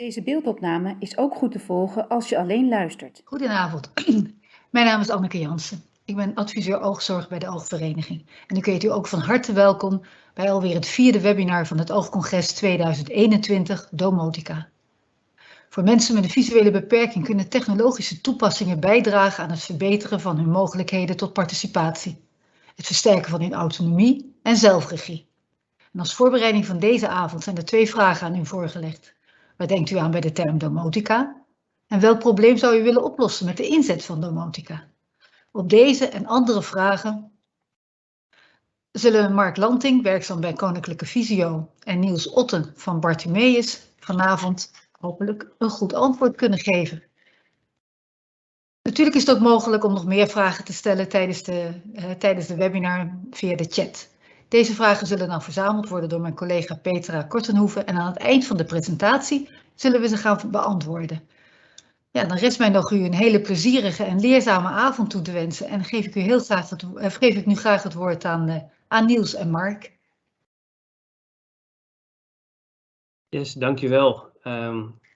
Deze beeldopname is ook goed te volgen als je alleen luistert. Goedenavond, mijn naam is Anneke Jansen. Ik ben adviseur oogzorg bij de Oogvereniging. En ik heet u ook van harte welkom bij alweer het vierde webinar van het Oogcongres 2021 Domotica. Voor mensen met een visuele beperking kunnen technologische toepassingen bijdragen aan het verbeteren van hun mogelijkheden tot participatie. Het versterken van hun autonomie en zelfregie. En als voorbereiding van deze avond zijn er twee vragen aan u voorgelegd. Wat denkt u aan bij de term domotica? En welk probleem zou u willen oplossen met de inzet van domotica? Op deze en andere vragen zullen Mark Lanting, werkzaam bij Koninklijke Visio, en Niels Otten van Bartiméus vanavond hopelijk een goed antwoord kunnen geven. Natuurlijk is het ook mogelijk om nog meer vragen te stellen tijdens de webinar via de chat. Deze vragen zullen dan verzameld worden door mijn collega Petra Kortenhoeven en aan het eind van de presentatie zullen we ze gaan beantwoorden. Ja, dan rest mij nog u een hele plezierige en leerzame avond toe te wensen en geef ik, nu graag het woord aan Niels en Mark. Yes, dankjewel.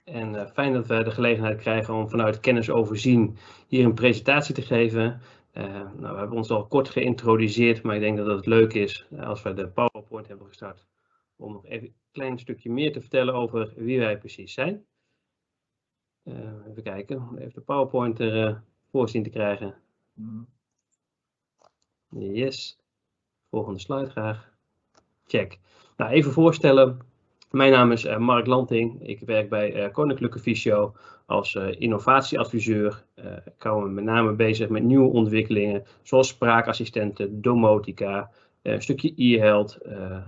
En fijn dat we de gelegenheid krijgen om vanuit Kennis Overzien hier een presentatie te geven. Nou, we hebben ons al kort geïntroduceerd, maar ik denk dat het leuk is als we de PowerPoint hebben gestart om nog even een klein stukje meer te vertellen over wie wij precies zijn. Even kijken, even de PowerPoint ervoor zien te krijgen. Yes, volgende slide graag. Check. Nou, even voorstellen. Mijn naam is Mark Lanting. Ik werk bij Koninklijke Visio als innovatieadviseur. Ik hou me met name bezig met nieuwe ontwikkelingen zoals spraakassistenten, domotica, een stukje e-health.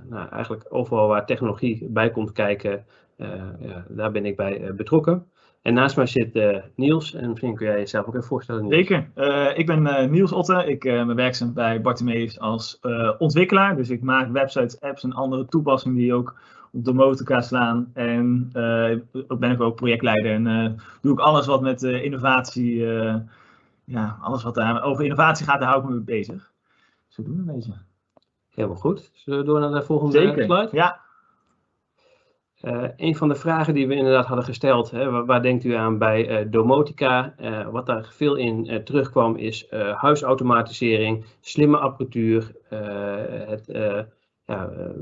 Nou, eigenlijk overal waar technologie bij komt kijken, daar ben ik bij betrokken. En naast mij zit Niels en misschien kun jij jezelf ook even voorstellen. Niels. Zeker. Ik ben Niels Otten. Ik ben werkzaam bij Bartiméus als ontwikkelaar. Dus ik maak websites, apps en andere toepassingen die ook op domotica slaan. En ben ik ook projectleider en doe ik alles wat met innovatie, alles wat daar over innovatie gaat, daar hou ik me mee bezig. Zo doen we een beetje. Helemaal goed. Zullen we door naar de volgende slide? Ja. Een van de vragen die we inderdaad hadden gesteld, hè, waar denkt u aan bij domotica? Wat daar veel in terugkwam is huisautomatisering, slimme apparatuur,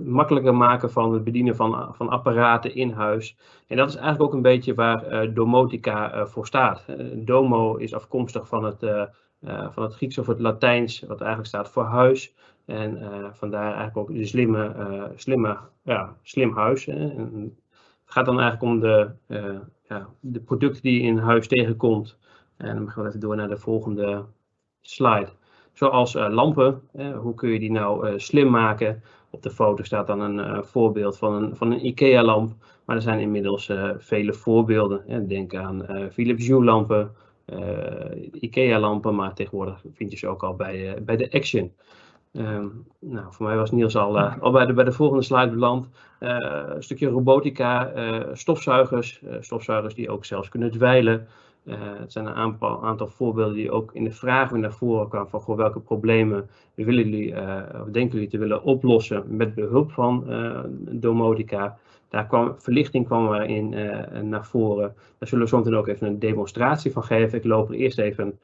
makkelijker maken van het bedienen van apparaten in huis. En dat is eigenlijk ook een beetje waar domotica voor staat. Domo is afkomstig van het Grieks of het Latijns, wat eigenlijk staat voor huis. En vandaar eigenlijk ook de slim huis. Hè. En het gaat dan eigenlijk om de producten die je in huis tegenkomt. En dan gaan we even door naar de volgende slide. Zoals lampen. Hoe kun je die nou slim maken? Op de foto staat dan een voorbeeld van een IKEA lamp. Maar er zijn inmiddels vele voorbeelden. Denk aan Philips Hue lampen, IKEA lampen. Maar tegenwoordig vind je ze ook al bij de Action. Nou, voor mij was Niels al bij de volgende slide beland. Een stukje robotica, stofzuigers. Stofzuigers die ook zelfs kunnen dweilen. Het zijn een aantal voorbeelden die ook in de vragen naar voren kwamen van goh, welke problemen denken jullie te willen oplossen met behulp van domotica. Daar kwam verlichting erin naar voren. Daar zullen we zo meteen ook even een demonstratie van geven. Ik loop er eerst even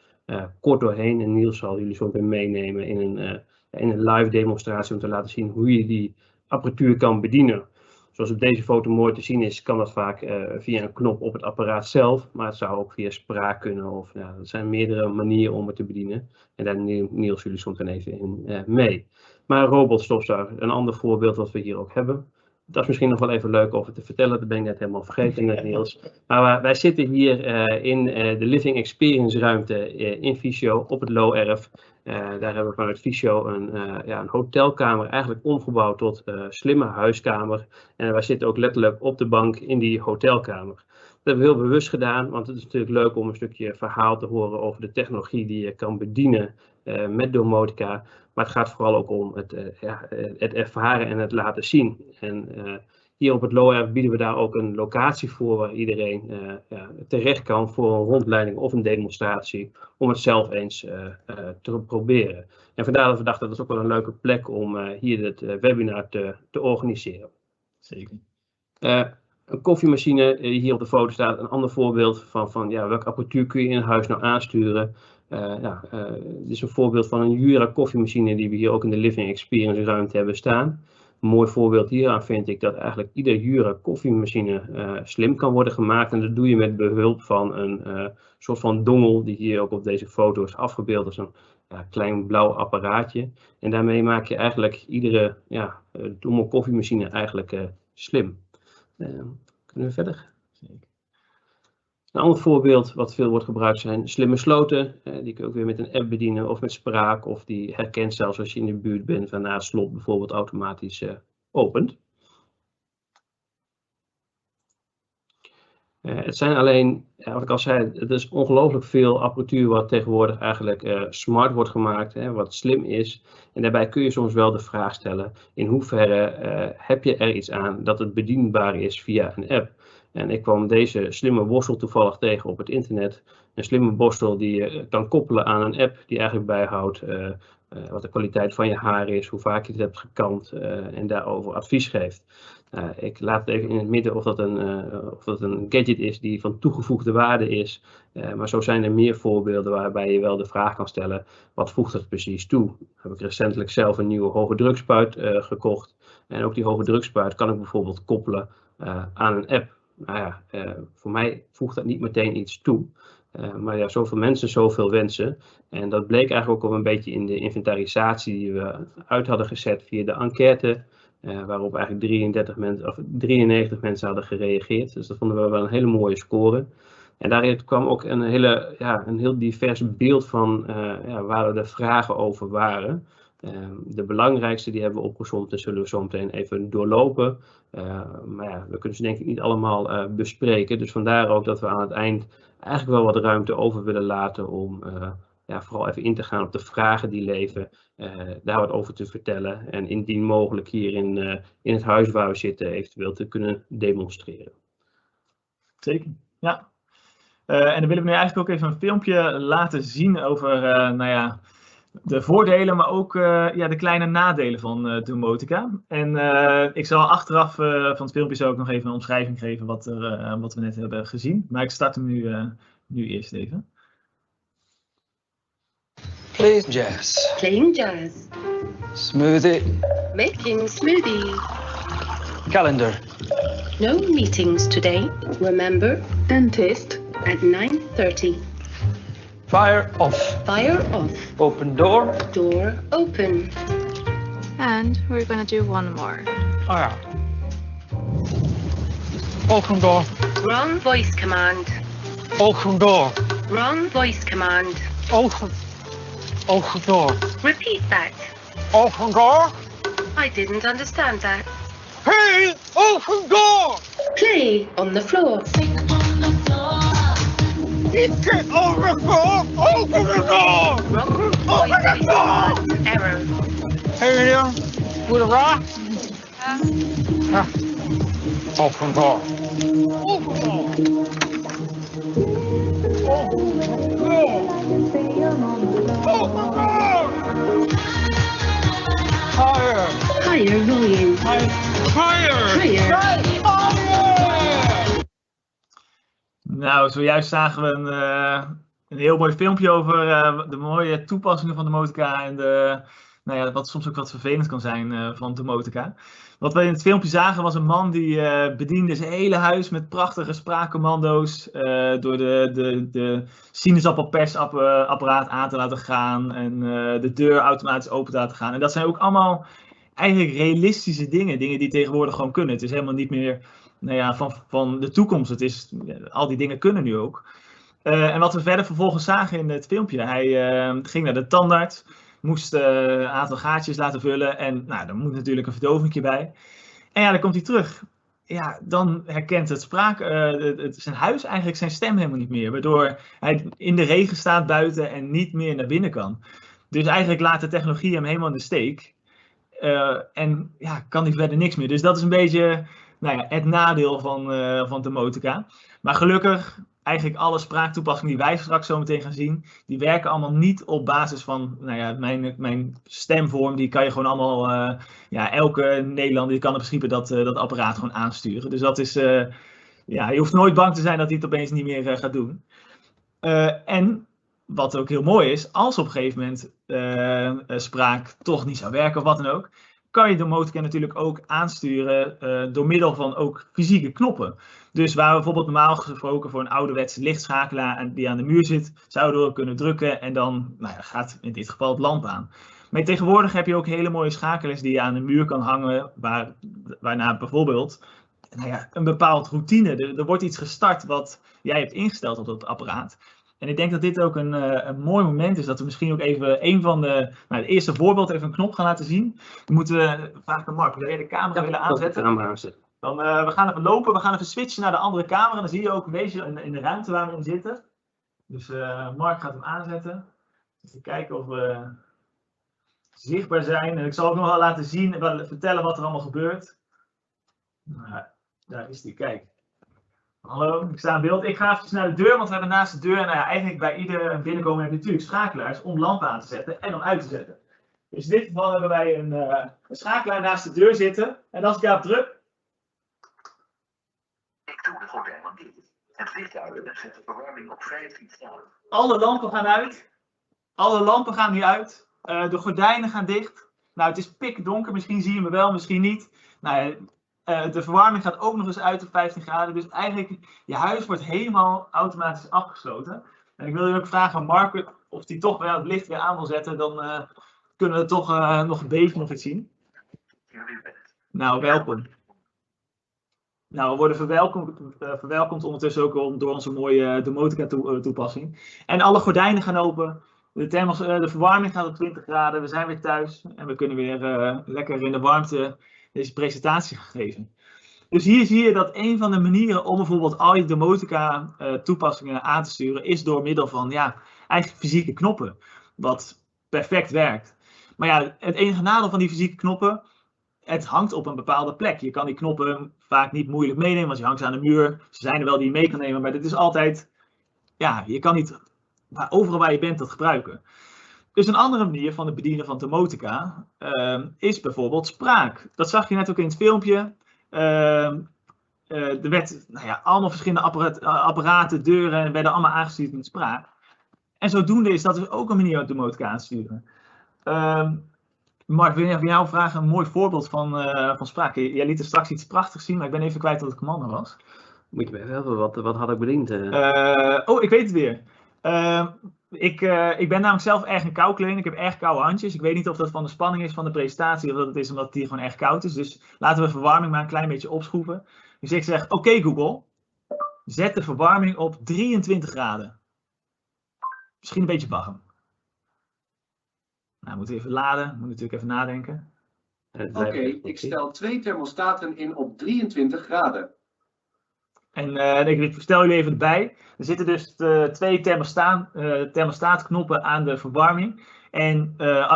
kort doorheen en Niels zal jullie zo meteen meenemen in een live demonstratie om te laten zien hoe je die apparatuur kan bedienen. Zoals op deze foto mooi te zien is, kan dat vaak via een knop op het apparaat zelf, maar het zou ook via spraak kunnen. Of, nou, er zijn meerdere manieren om het te bedienen en daar Niels jullie soms even in mee. Maar robotstofzuiger, een ander voorbeeld wat we hier ook hebben. Dat is misschien nog wel even leuk over te vertellen, dat ben ik net helemaal vergeten net Niels. Maar wij zitten hier in de Living Experience ruimte in Visio op het Looerf. Daar hebben we vanuit Visio een hotelkamer eigenlijk omgebouwd tot slimme huiskamer. En wij zitten ook letterlijk op de bank in die hotelkamer. Dat hebben we heel bewust gedaan, want het is natuurlijk leuk om een stukje verhaal te horen over de technologie die je kan bedienen met domotica. Maar het gaat vooral ook om het ervaren en het laten zien. En hier op het Looerf bieden we daar ook een locatie voor waar iedereen terecht kan voor een rondleiding of een demonstratie om het zelf eens te proberen. En vandaar dat we dachten dat is ook wel een leuke plek om hier het webinar te organiseren. Zeker. een koffiemachine hier op de foto staat. Een ander voorbeeld van ja, welke apparatuur kun je in huis nou aansturen. Dit is een voorbeeld van een Jura koffiemachine die we hier ook in de Living Experience ruimte hebben staan. Een mooi voorbeeld hieraan vind ik dat eigenlijk ieder Jura koffiemachine slim kan worden gemaakt. En dat doe je met behulp van een soort van dongel die hier ook op deze foto is afgebeeld. Dat is een klein blauw apparaatje. En daarmee maak je eigenlijk iedere domme koffiemachine eigenlijk slim. Kunnen we verder? Zeker. Een ander voorbeeld wat veel wordt gebruikt zijn slimme sloten. Die kun je ook weer met een app bedienen of met spraak. Of die herkent zelfs als je in de buurt bent van het slot bijvoorbeeld automatisch opent. Het zijn alleen, wat ik al zei, het is ongelooflijk veel apparatuur wat tegenwoordig eigenlijk smart wordt gemaakt, wat slim is. En daarbij kun je soms wel de vraag stellen, in hoeverre heb je er iets aan dat het bedienbaar is via een app? En ik kwam deze slimme borstel toevallig tegen op het internet. Een slimme borstel die je kan koppelen aan een app die eigenlijk bijhoudt wat de kwaliteit van je haar is, hoe vaak je het hebt gekamd en daarover advies geeft. Ik laat even in het midden of dat een gadget is die van toegevoegde waarde is. Maar zo zijn er meer voorbeelden waarbij je wel de vraag kan stellen, wat voegt dat precies toe? Heb ik recentelijk zelf een nieuwe hoge drukspuit gekocht. En ook die hoge drukspuit kan ik bijvoorbeeld koppelen aan een app. Nou ja, voor mij voegt dat niet meteen iets toe. Maar ja, zoveel mensen, zoveel wensen. En dat bleek eigenlijk ook al een beetje in de inventarisatie die we uit hadden gezet via de enquête. Waarop eigenlijk 93 mensen hadden gereageerd. Dus dat vonden we wel een hele mooie score. En daarin kwam ook een heel divers beeld van waar de vragen over waren. De belangrijkste die hebben we opgesomd en zullen we zo meteen even doorlopen. Maar ja, we kunnen ze denk ik niet allemaal bespreken. Dus vandaar ook dat we aan het eind eigenlijk wel wat ruimte over willen laten om vooral even in te gaan op de vragen die leven. Daar wat over te vertellen en indien mogelijk hier in het huis waar we zitten eventueel te kunnen demonstreren. Zeker, ja. En dan willen we nu eigenlijk ook even een filmpje laten zien over, de voordelen, maar ook de kleine nadelen van Domotica. En ik zal achteraf van het filmpje ook nog even een omschrijving geven wat we net hebben gezien. Maar ik start hem nu eerst even. Playing jazz. Playing jazz. Smoothie. Making smoothie. Calendar. No meetings today. Remember, dentist at 9:30. Fire off. Fire off. Open door. Door open. And we're gonna do one more. Oh yeah. Open door. Wrong voice command. Open door. Wrong voice command. Open door. Repeat that. Open door. I didn't understand that. Hey, open door. Play on the floor. It's over the door! Open the door! Open the door! Error. Hey, Neil. With a rock? Yeah. Open door. Open door! Open door! Open door! Higher! Higher volume. Higher! Higher! Higher! Nou, zojuist zagen we een heel mooi filmpje over de mooie toepassingen van Domotica en wat soms ook wat vervelend kan zijn van Domotica. Wat we in het filmpje zagen was een man die bediende zijn hele huis met prachtige spraakcommando's door de sinaasappelpersapparaat aan te laten gaan en de deur automatisch open te laten gaan. En dat zijn ook allemaal eigenlijk realistische dingen die tegenwoordig gewoon kunnen. Het is helemaal niet meer... van de toekomst. Het is, al die dingen kunnen nu ook. En wat we verder vervolgens zagen in het filmpje. Hij ging naar de tandarts. Moest een aantal gaatjes laten vullen. En er moet natuurlijk een verdovingje bij. En dan komt hij terug. Ja, dan herkent het zijn huis eigenlijk zijn stem helemaal niet meer. Waardoor hij in de regen staat buiten en niet meer naar binnen kan. Dus eigenlijk laat de technologie hem helemaal in de steek. En kan hij verder niks meer. Dus dat is een beetje... nou ja, het nadeel van Domotica. Maar gelukkig, eigenlijk alle spraaktoepassingen die wij straks zo meteen gaan zien, die werken allemaal niet op basis van mijn stemvorm. Die kan je gewoon allemaal, elke Nederlander die kan in principe dat apparaat gewoon aansturen. Dus dat is, je hoeft nooit bang te zijn dat hij het opeens niet meer gaat doen. En wat ook heel mooi is, als op een gegeven moment spraak toch niet zou werken of wat dan ook, kan je Domotica natuurlijk ook aansturen door middel van ook fysieke knoppen. Dus waar we bijvoorbeeld normaal gesproken voor een ouderwetse lichtschakelaar die aan de muur zit, zouden we kunnen drukken en dan gaat in dit geval het lamp aan. Maar tegenwoordig heb je ook hele mooie schakelaars die je aan de muur kan hangen, waarna bijvoorbeeld een bepaald routine, er wordt iets gestart wat jij hebt ingesteld op dat apparaat. En ik denk dat dit ook een mooi moment is dat we misschien ook even een van de, het eerste voorbeeld even een knop gaan laten zien. We moeten vaak aan Mark, wil jij de camera willen aanzetten? Camera aanzetten. Dan, we gaan even lopen, we gaan even switchen naar de andere camera. Dan zie je ook een beetje in de ruimte waar we in zitten. Dus Mark gaat hem aanzetten. Even kijken of we zichtbaar zijn. En ik zal ook nog wel laten zien, vertellen wat er allemaal gebeurt. Nou, daar is die, kijk. Hallo, ik sta in beeld. Ik ga even naar de deur, want we hebben naast de deur, eigenlijk bij ieder binnenkomen heb je natuurlijk schakelaars om lampen aan te zetten en om uit te zetten. Dus in dit geval hebben wij een schakelaar naast de deur zitten. En als ik daarop druk. Ik doe de gordijnen dicht. Het licht uit en zet de verwarming op 15 graden. Alle lampen gaan uit. Alle lampen gaan nu uit. De gordijnen gaan dicht. Nou, het is pikdonker. Misschien zie je me wel, misschien niet. De verwarming gaat ook nog eens uit op 15 graden. Dus eigenlijk, je huis wordt helemaal automatisch afgesloten. En ik wil je ook vragen aan Mark of hij toch wel het licht weer aan wil zetten. Dan kunnen we toch nog een beetje iets zien. Nou, welkom. Nou, we worden verwelkomd ondertussen ook door onze mooie Domotica toepassing. En alle gordijnen gaan open. De verwarming gaat op 20 graden. We zijn weer thuis. En we kunnen weer lekker in de warmte deze presentatie gegeven. Dus hier zie je dat een van de manieren om bijvoorbeeld al je Domotica toepassingen aan te sturen is door middel van eigenlijk fysieke knoppen, wat perfect werkt. Maar het enige nadeel van die fysieke knoppen, het hangt op een bepaalde plek. Je kan die knoppen vaak niet moeilijk meenemen, want je hangt ze aan de muur. Ze zijn er wel die je mee kan nemen, maar dit is altijd, je kan niet overal waar je bent dat gebruiken. Dus een andere manier van het bedienen van Domotica is bijvoorbeeld spraak. Dat zag je net ook in het filmpje. Er werd allemaal verschillende apparaten, deuren, werden allemaal aangestuurd met spraak. En zodoende is dat dus ook een manier om Domotica aan te sturen. Mark, wil ik jou vragen een mooi voorbeeld van spraak. Jij liet er straks iets prachtigs zien, maar ik ben even kwijt wat het commando was. Moet je me even helpen, wat had ik bediend? Ik weet het weer. Ik ben namelijk zelf erg een kou kleding. Ik heb erg koude handjes. Ik weet niet of dat van de spanning is van de presentatie of dat het is omdat het hier gewoon erg koud is. Dus laten we verwarming maar een klein beetje opschroeven. Dus ik zeg, oké, Google, zet de verwarming op 23 graden. Misschien een beetje baggen. Nou, we moeten even laden. We moeten natuurlijk even nadenken. Oké, ik stel 2 thermostaten in op 23 graden. En ik vertel jullie even erbij. Er zitten dus 2 thermostaatknoppen aan de verwarming. En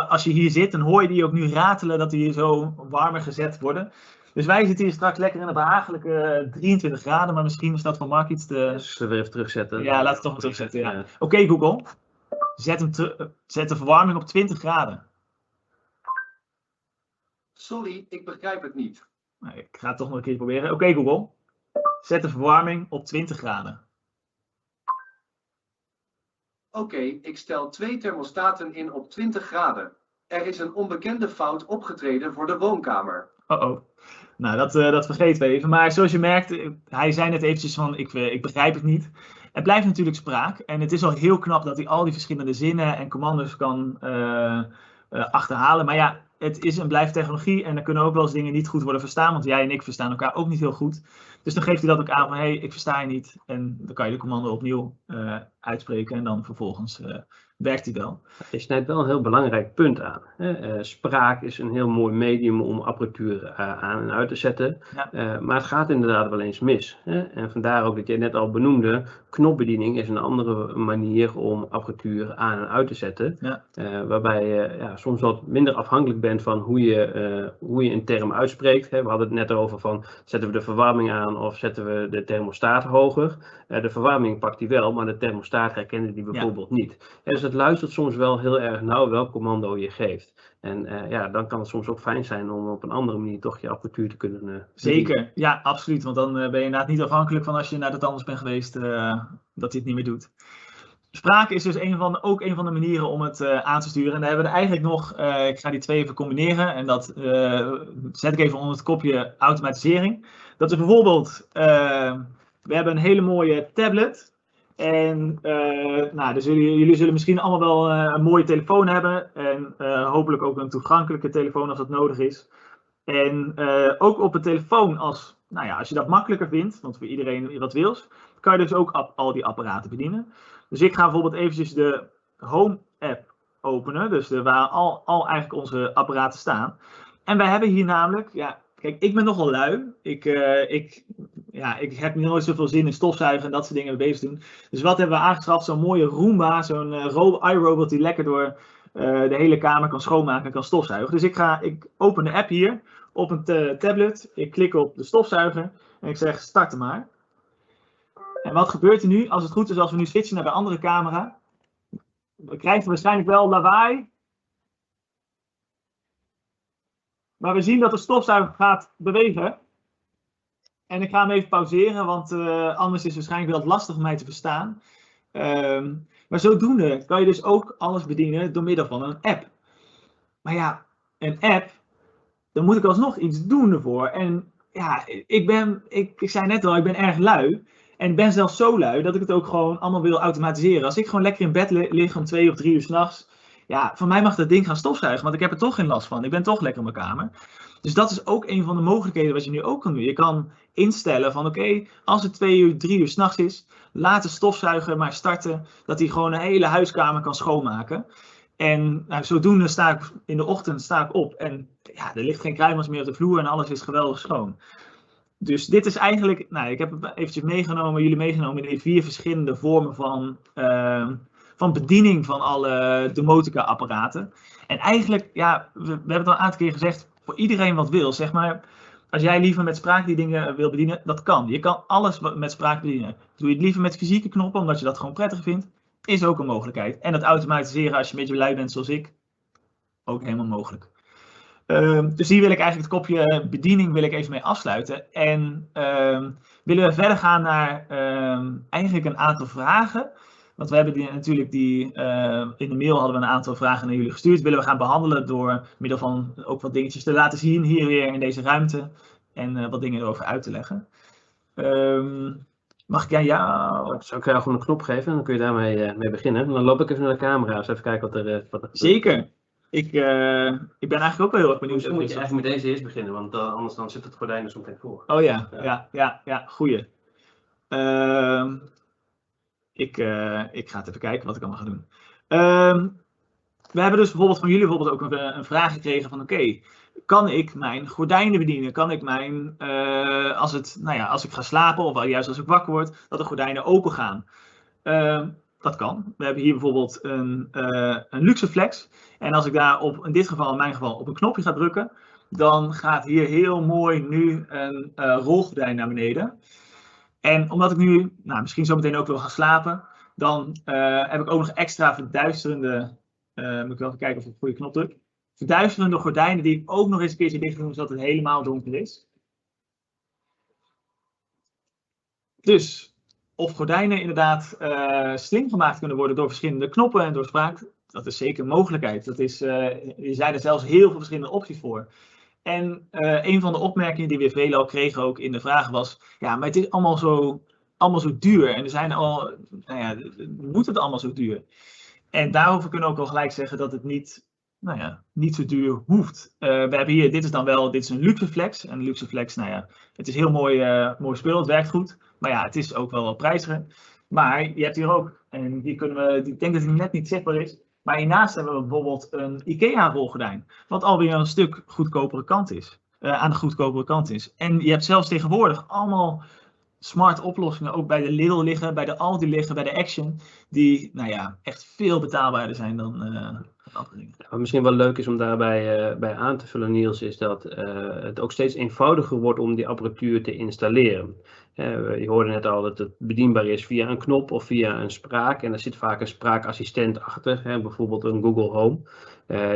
als je hier zit, dan hoor je die ook nu ratelen dat die hier zo warmer gezet worden. Dus wij zitten hier straks lekker in een behagelijke 23 graden. Maar misschien is dat van Mark iets te... Zullen we even terugzetten? Ja, laten we toch maar terugzetten. Ja. Oké, Google, zet de verwarming op 20 graden. Sorry, ik begrijp het niet. Ik ga het toch nog een keer proberen. Oké, Google. Zet de verwarming op 20 graden. Oké, ik stel 2 thermostaten in op 20 graden. Er is een onbekende fout opgetreden voor de woonkamer. Oh. Nou, dat vergeten we even. Maar zoals je merkt, hij zei net eventjes van ik begrijp het niet. Het blijft natuurlijk spraak. En het is al heel knap dat hij al die verschillende zinnen en commando's kan achterhalen. Maar het is en blijft technologie en dan kunnen ook wel eens dingen niet goed worden verstaan, want jij en ik verstaan elkaar ook niet heel goed. Dus dan geeft hij dat ook aan van, ik versta je niet. En dan kan je de commando opnieuw uitspreken en dan vervolgens werkt hij wel. Je snijdt wel een heel belangrijk punt aan. Hè? Spraak is een heel mooi medium om apparatuur aan en uit te zetten. Ja. Maar het gaat inderdaad wel eens mis. Hè? En vandaar ook dat je net al benoemde, knopbediening is een andere manier om apparatuur aan en uit te zetten. Ja. Waarbij je soms wat minder afhankelijk bent zijn van hoe je een term uitspreekt. We hadden het net over van zetten we de verwarming aan of zetten we de thermostaat hoger. De verwarming pakt die wel, maar de thermostaat herkende die bijvoorbeeld niet. Dus het luistert soms wel heel erg nauw welk commando je geeft. En dan kan het soms ook fijn zijn om op een andere manier toch je apparatuur te kunnen bedienen. Zeker, ja, absoluut. Want dan ben je inderdaad niet afhankelijk van als je naar het anders bent geweest, dat hij het niet meer doet. Sprake is dus ook een van de manieren om het aan te sturen. En dan hebben we er eigenlijk nog, ik ga die twee even combineren. En dat zet ik even onder het kopje automatisering. Dat is bijvoorbeeld, we hebben een hele mooie tablet. En dus jullie zullen misschien allemaal wel een mooie telefoon hebben. En hopelijk ook een toegankelijke telefoon als dat nodig is. En ook op een telefoon als je dat makkelijker vindt, want voor iedereen wat wils, kan je dus ook al die apparaten bedienen. Dus ik ga bijvoorbeeld eventjes de Home app openen, dus waar al eigenlijk onze apparaten staan. En wij hebben hier namelijk, kijk, ik ben nogal lui. Ik heb nooit zoveel zin in stofzuigen en dat soort dingen bezig doen. Dus wat hebben we aangeschaft? Zo'n mooie Roomba, zo'n iRobot die lekker door de hele kamer kan schoonmaken en kan stofzuigen. Dus ik open de app hier op een tablet. Ik klik op de stofzuiger en ik zeg starten maar. En wat gebeurt er nu? Als het goed is, als we nu switchen naar de andere camera, we krijgen waarschijnlijk wel lawaai. Maar we zien dat de stofzuiger gaat bewegen. En ik ga hem even pauzeren, want anders is het waarschijnlijk wel lastig om mij te verstaan. Maar zodoende kan je dus ook alles bedienen door middel van een app. Maar ja, een app, dan moet ik alsnog iets doen ervoor. En ja, ik zei net al, ik ben erg lui. En ik ben zelfs zo lui dat ik het ook gewoon allemaal wil automatiseren. Als ik gewoon lekker in bed lig om 2 of 3 uur 's nachts. Ja, voor mij mag dat ding gaan stofzuigen, want ik heb er toch geen last van. Ik ben toch lekker in mijn kamer. Dus dat is ook een van de mogelijkheden wat je nu ook kan doen. Je kan instellen van oké, als het 2 uur, 3 uur 's nachts is, laat de stofzuiger maar starten. Dat hij gewoon een hele huiskamer kan schoonmaken. En zodoende sta ik in de ochtend op en er ligt geen kruimels meer op de vloer en alles is geweldig schoon. Dus dit is eigenlijk, ik heb het eventjes jullie meegenomen in die 4 verschillende vormen van bediening van alle domotica apparaten. En eigenlijk, we hebben het al een aantal keer gezegd, voor iedereen wat wil, zeg maar. Als jij liever met spraak die dingen wil bedienen, dat kan. Je kan alles met spraak bedienen. Doe je het liever met fysieke knoppen, omdat je dat gewoon prettig vindt, is ook een mogelijkheid. En dat automatiseren als je een beetje lui bent zoals ik, ook helemaal mogelijk. Dus hier wil ik eigenlijk het kopje bediening even mee afsluiten. En willen we verder gaan naar eigenlijk een aantal vragen. Want we hebben in de mail hadden we een aantal vragen naar jullie gestuurd. Willen we gaan behandelen door middel van ook wat dingetjes te laten zien. Hier weer in deze ruimte. En wat dingen erover uit te leggen. Mag ik aan jou? Zou ik jou gewoon een knop geven? Dan kun je daarmee mee beginnen. Dan loop ik even naar de camera. Dus even kijken wat er gebeurt. Zeker. Ik ben eigenlijk ook wel heel erg benieuwd. Moet je eigenlijk met deze eerst beginnen, want anders dan zit het gordijn er zo meteen voor. Oh ja, goeie. Ik ga het even kijken wat ik allemaal ga doen. We hebben dus bijvoorbeeld van jullie ook een vraag gekregen van oké, kan ik mijn gordijnen bedienen? Kan ik als ik ga slapen of juist als ik wakker word, dat de gordijnen open gaan? Dat kan. We hebben hier bijvoorbeeld een Luxeflex. En als ik daar in mijn geval op een knopje ga drukken, dan gaat hier heel mooi nu een rolgordijn naar beneden. En omdat ik nu misschien zometeen ook wil gaan slapen, dan heb ik ook nog extra verduisterende, moet ik wel even kijken of ik een goede knop druk, verduisterende gordijnen die ik ook nog eens een keertje dicht doen, zodat het helemaal donker is. Dus, of gordijnen inderdaad slim gemaakt kunnen worden door verschillende knoppen en door spraak. Dat is zeker een mogelijkheid. Er zijn er zelfs heel veel verschillende opties voor. En een van de opmerkingen die we veelal kregen ook in de vraag was, maar het is allemaal zo duur. En moet het allemaal zo duur? En daarover kunnen we ook al gelijk zeggen dat het niet zo duur hoeft. We hebben hier, dit is een Luxeflex. En Luxeflex, het is heel mooi spul, het werkt goed. Maar het is ook wel wat prijziger. Maar je hebt hier ook, en hier kunnen we, ik denk dat het net niet zichtbaar is, maar hiernaast hebben we bijvoorbeeld een IKEA-rolgordijn, wat alweer een stuk goedkopere kant is, En je hebt zelfs tegenwoordig allemaal smart oplossingen, ook bij de Lidl liggen, bij de Aldi liggen, bij de Action, die echt veel betaalbaarder zijn dan afgezien. Wat misschien wel leuk is om daarbij bij aan te vullen, Niels, is dat het ook steeds eenvoudiger wordt om die apparatuur te installeren. Je hoorde net al dat het bedienbaar is via een knop of via een spraak. En daar zit vaak een spraakassistent achter, bijvoorbeeld een Google Home.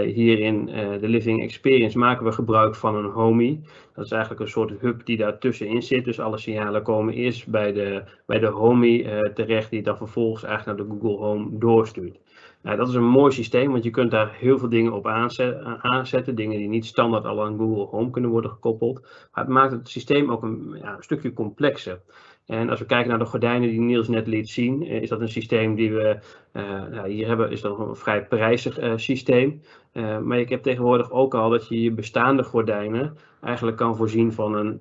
Hier in de Living Experience maken we gebruik van een Homey. Dat is eigenlijk een soort hub die daar tussenin zit. Dus alle signalen komen eerst bij de Homey terecht, die dan vervolgens eigenlijk naar de Google Home doorstuurt. Nou, dat is een mooi systeem, want je kunt daar heel veel dingen op aanzetten. Dingen die niet standaard al aan Google Home kunnen worden gekoppeld. Maar het maakt het systeem ook een stukje complexer. En als we kijken naar de gordijnen die Niels net liet zien, is dat een systeem die we hier hebben, is dat een vrij prijzig systeem. Maar ik heb tegenwoordig ook al dat je bestaande gordijnen eigenlijk kan voorzien van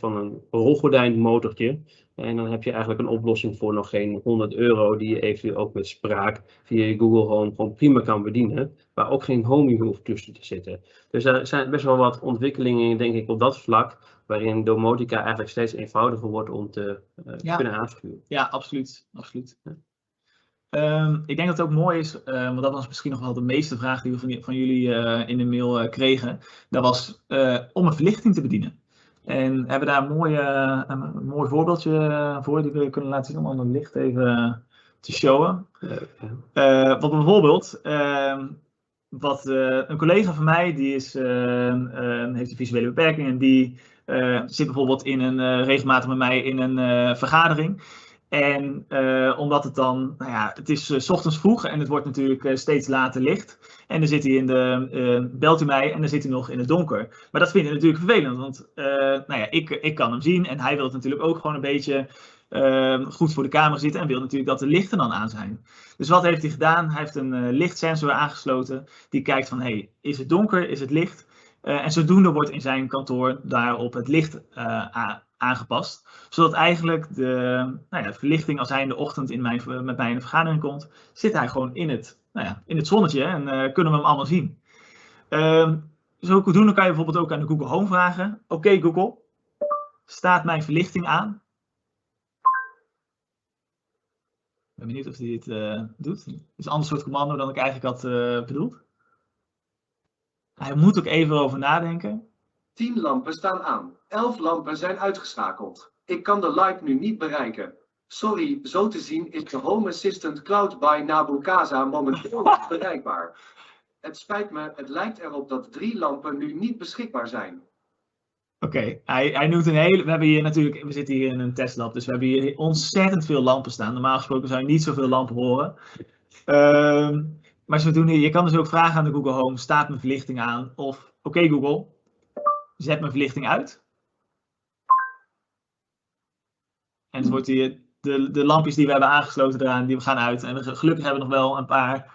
een rolgordijnmotortje. En dan heb je eigenlijk een oplossing voor nog geen €100 die je eventueel ook met spraak via je Google Home gewoon prima kan bedienen. Waar ook geen Homey hoeft tussen te zitten. Dus er zijn best wel wat ontwikkelingen, denk ik, op dat vlak. Waarin domotica eigenlijk steeds eenvoudiger wordt om te kunnen aansturen. Ja, absoluut. Absoluut. Ja. Ik denk dat het ook mooi is, want dat was misschien nog wel de meeste vraag die we van jullie in de mail kregen. Dat was om een verlichting te bedienen. En we hebben daar een mooi voorbeeldje voor die we kunnen laten zien om het licht even te showen. Want bijvoorbeeld, een collega van mij die heeft een visuele beperking en die zit bijvoorbeeld in regelmatig met mij in een vergadering. En omdat het dan, het is 's ochtends vroeg en het wordt natuurlijk steeds later licht. En dan zit hij belt hij mij en dan zit hij nog in het donker. Maar dat vind ik natuurlijk vervelend, want ik kan hem zien en hij wil het natuurlijk ook gewoon een beetje goed voor de camera zitten en wil natuurlijk dat de lichten dan aan zijn. Dus wat heeft hij gedaan? Hij heeft een lichtsensor aangesloten die kijkt van, is het donker, is het licht? En zodoende wordt in zijn kantoor daarop het licht aangepast. Zodat eigenlijk de verlichting, als hij in de ochtend met mij in de vergadering komt, zit hij gewoon in het zonnetje en kunnen we hem allemaal zien. Zodoende kan je bijvoorbeeld ook aan de Google Home vragen. Oké, Google, staat mijn verlichting aan? Ik ben benieuwd of hij dit doet. Het is een ander soort commando dan ik eigenlijk had bedoeld. Hij moet ook even over nadenken. 10 lampen staan aan. 11 lampen zijn uitgeschakeld. Ik kan de light nu niet bereiken. Sorry, zo te zien is de Home Assistant Cloud by Nabucasa momenteel niet bereikbaar. Het spijt me, het lijkt erop dat 3 lampen nu niet beschikbaar zijn. Oké, hij noemt we zitten hier in een testlab, dus we hebben hier ontzettend veel lampen staan. Normaal gesproken zou je niet zoveel lampen horen. Maar je kan dus ook vragen aan de Google Home, staat mijn verlichting aan? Of, oké, Google, zet mijn verlichting uit. En dus wordt de lampjes die we hebben aangesloten eraan, die we gaan uit. En gelukkig hebben we nog wel een paar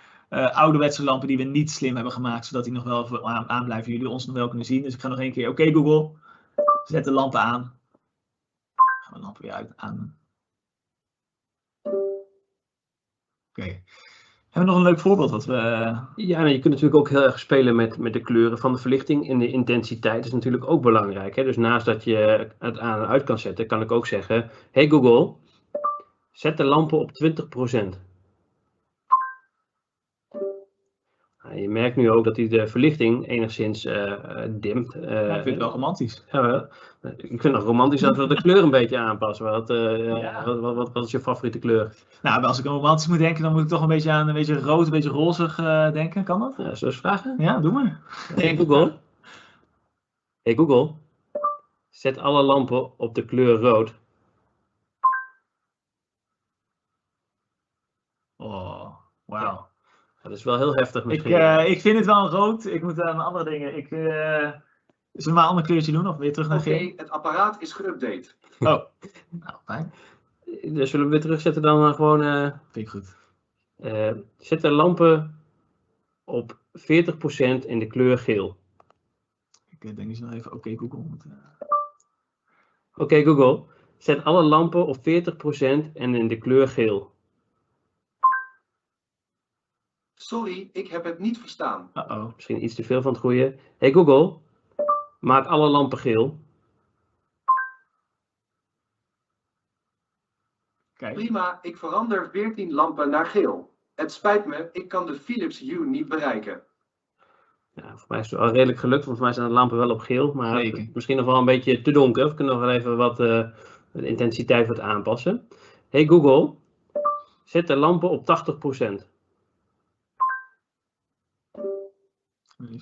ouderwetse lampen die we niet slim hebben gemaakt, zodat die nog wel aan blijven. Jullie ons nog wel kunnen zien. Dus ik ga nog één keer, oké, Google, zet de lampen aan. Dan gaan we de lampen weer aan. Oké. Hebben we nog een leuk voorbeeld? Je kunt natuurlijk ook heel erg spelen met de kleuren van de verlichting. En de intensiteit is natuurlijk ook belangrijk. Hè? Dus naast dat je het aan en uit kan zetten, kan ik ook zeggen, hey Google, zet de lampen op 20%. Je merkt nu ook dat hij de verlichting enigszins dimpt. Ik vind het wel romantisch. Ik vind het nog romantisch dat we de kleur een beetje aanpassen. Wat is je favoriete kleur? Nou, als ik aan romantisch moet denken, dan moet ik toch een beetje aan een beetje rood, een beetje rozig denken. Kan dat? Ja, zullen we vragen? Ja, doe maar. Hey Google, zet alle lampen op de kleur rood. Oh, wauw. Dat is wel heel heftig misschien. Ik vind het wel rood. Ik moet aan andere dingen. Zullen we maar een ander kleurtje doen of weer terug naar geel? Oké, het apparaat is geüpdate. Oh, nou fijn. Dus zullen we weer terugzetten dan gewoon... Vind ik goed. Zet de lampen op 40% in de kleur geel. Ik denk eens nog even oké Google. Oké Google, zet alle lampen op 40% en in de kleur geel. Sorry, ik heb het niet verstaan. Misschien iets te veel van het goede. Hey Google, maak alle lampen geel. Kijk. Prima, ik verander 14 lampen naar geel. Het spijt me, ik kan de Philips Hue niet bereiken. Ja, voor mij is het al redelijk gelukt. Volgens mij zijn de lampen wel op geel, maar misschien nog wel een beetje te donker. We kunnen nog wel even wat de intensiteit wat aanpassen. Hey Google, zet de lampen op 80%.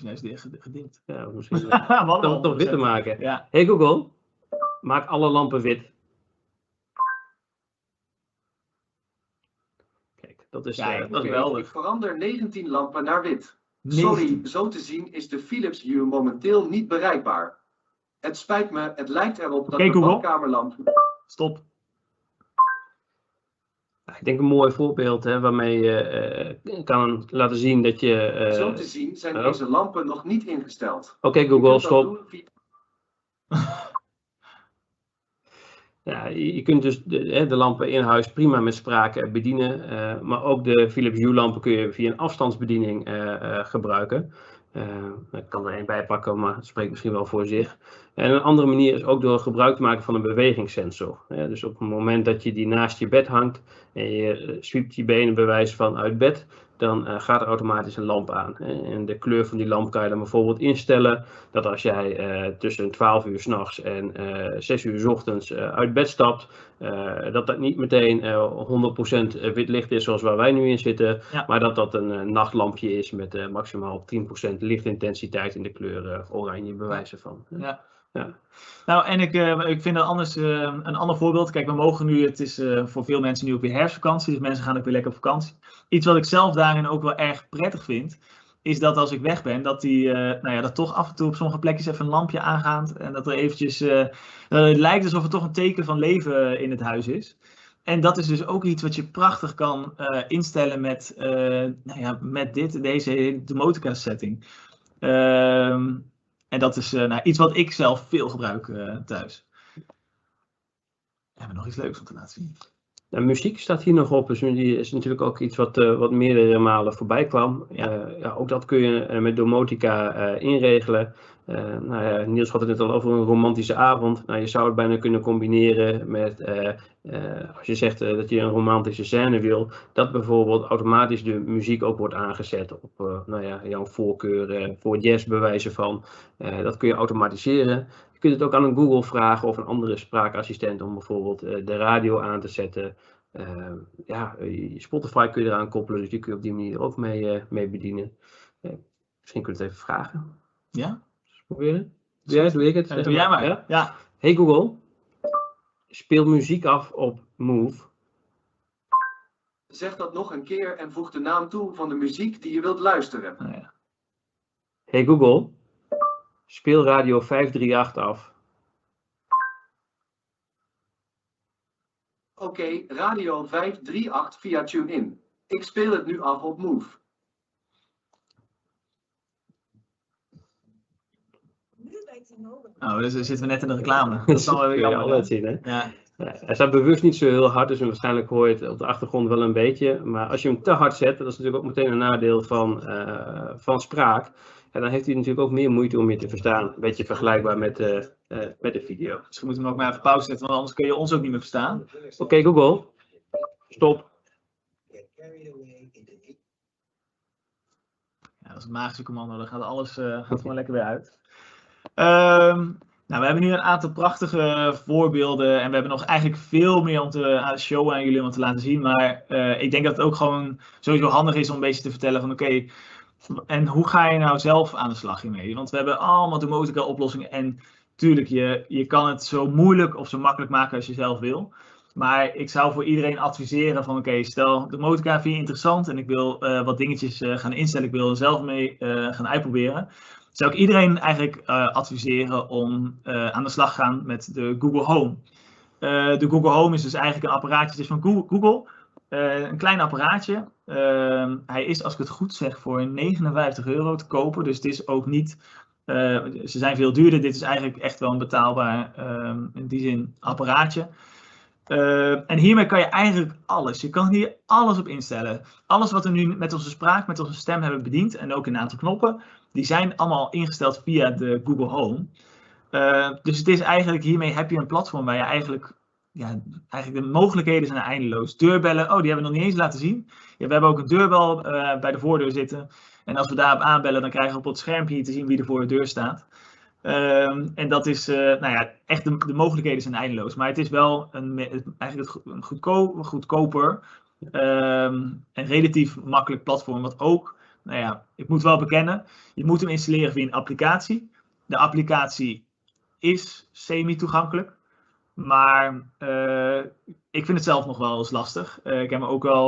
Hij is gedimd. Ja, misschien toch wit te maken. Ja. Hey Google, maak alle lampen wit. Kijk, dat is geweldig. Ik verander 19 lampen naar wit. Sorry, zo te zien is de Philips Hue momenteel niet bereikbaar. Het spijt me, het lijkt erop dat de badkamerlamp... Stop. Ik denk een mooi voorbeeld waarmee je kan laten zien dat je... Zo te zien zijn deze lampen nog niet ingesteld. Oké, Google, stop. Ja, je kunt dus de lampen in huis prima met spraak bedienen. Maar ook de Philips Hue lampen kun je via een afstandsbediening gebruiken. Ik kan er één bij pakken, maar het spreekt misschien wel voor zich. En een andere manier is ook door gebruik te maken van een bewegingssensor. Dus op het moment dat je die naast je bed hangt en je zwiept je benen bij wijze van uit bed, dan gaat er automatisch een lamp aan. En de kleur van die lamp kan je dan bijvoorbeeld instellen dat als jij tussen 12 uur 's nachts en 6 uur 's ochtends uit bed stapt, dat dat niet meteen 100% wit licht is zoals waar wij nu in zitten, maar dat dat een nachtlampje is met maximaal 10% lichtintensiteit in de kleur oranje bij wijze van. Ja. Nou, en ik vind een ander voorbeeld. Kijk, we mogen nu, het is voor veel mensen nu ook weer herfstvakantie, dus mensen gaan ook weer lekker op vakantie. Iets wat ik zelf daarin ook wel erg prettig vind, is dat als ik weg ben, dat dat toch af en toe op sommige plekjes even een lampje aangaat. En dat er eventjes, het lijkt alsof er toch een teken van leven in het huis is. En dat is dus ook iets wat je prachtig kan instellen met deze Domotica setting. En dat is iets wat ik zelf veel gebruik thuis. We hebben nog iets leuks om te laten zien. Nou, muziek staat hier nog op. Dus die is natuurlijk ook iets wat meerdere malen voorbij kwam. Ook dat kun je met Domotica inregelen. Niels had het net al over een romantische avond. Nou, je zou het bijna kunnen combineren met, als je zegt dat je een romantische scène wil, dat bijvoorbeeld automatisch de muziek ook wordt aangezet op jouw voorkeur voor jazz bewijzen van. Dat kun je automatiseren. Je kunt het ook aan een Google vragen of een andere spraakassistent om bijvoorbeeld de radio aan te zetten. Spotify kun je eraan koppelen, dus die kun je op die manier ook mee bedienen. Misschien kun je het even vragen. Ja. Proberen. Doe jij maar. Ja. Hey Google, speel muziek af op Move. Zeg dat nog een keer en voeg de naam toe van de muziek die je wilt luisteren. Hey Google, speel radio 538 af. Oké, radio 538 via TuneIn. Ik speel het nu af op Move. Nou, dus zitten we net in de reclame. Dat zal wel jammer dat zien, hè? Ja. Hij staat bewust niet zo heel hard, dus waarschijnlijk hoor je het op de achtergrond wel een beetje. Maar als je hem te hard zet, dat is natuurlijk ook meteen een nadeel van spraak. En dan heeft hij natuurlijk ook meer moeite om je te verstaan. Een beetje vergelijkbaar met de video. Misschien moeten we hem ook maar even pauze zetten, want anders kun je ons ook niet meer verstaan. Oké, Google. Stop. Ja, dat is een magische commando. Dan gaat alles gewoon lekker weer uit. We hebben nu een aantal prachtige voorbeelden en we hebben nog eigenlijk veel meer om te showen aan jullie om te laten zien. Maar ik denk dat het ook gewoon sowieso handig is om een beetje te vertellen van oké, en hoe ga je nou zelf aan de slag hiermee? Want we hebben allemaal Domotica oplossingen en tuurlijk, je kan het zo moeilijk of zo makkelijk maken als je zelf wil. Maar ik zou voor iedereen adviseren van oké, stel Domotica vind je interessant en ik wil wat dingetjes gaan instellen. Ik wil er zelf mee gaan uitproberen. Zou ik iedereen eigenlijk adviseren om aan de slag te gaan met de Google Home. De Google Home is dus eigenlijk een apparaatje, het is van Google. Een klein apparaatje. Hij is, als ik het goed zeg, voor €59 te kopen. Dus het is ook niet, ze zijn veel duurder. Dit is eigenlijk echt wel een betaalbaar, in die zin, apparaatje. En hiermee kan je eigenlijk alles. Je kan hier alles op instellen. Alles wat we nu met onze spraak, met onze stem hebben bediend en ook een aantal knoppen, die zijn allemaal ingesteld via de Google Home. Dus het is eigenlijk, hiermee heb je een platform waar je eigenlijk ja, eigenlijk de mogelijkheden zijn eindeloos. Deurbellen, oh, die hebben we nog niet eens laten zien. Ja, we hebben ook een deurbel bij de voordeur zitten. En als we daarop aanbellen, dan krijgen we op het schermpje te zien wie er voor de deur staat. En dat is, nou ja, echt de mogelijkheden zijn eindeloos. Maar het is wel eigenlijk een goedkoper en relatief makkelijk platform. Wat ook, nou ja, ik moet wel bekennen, je moet hem installeren via een applicatie. De applicatie is semi-toegankelijk. Maar ik vind het zelf nog wel eens lastig. Ik heb me ook wel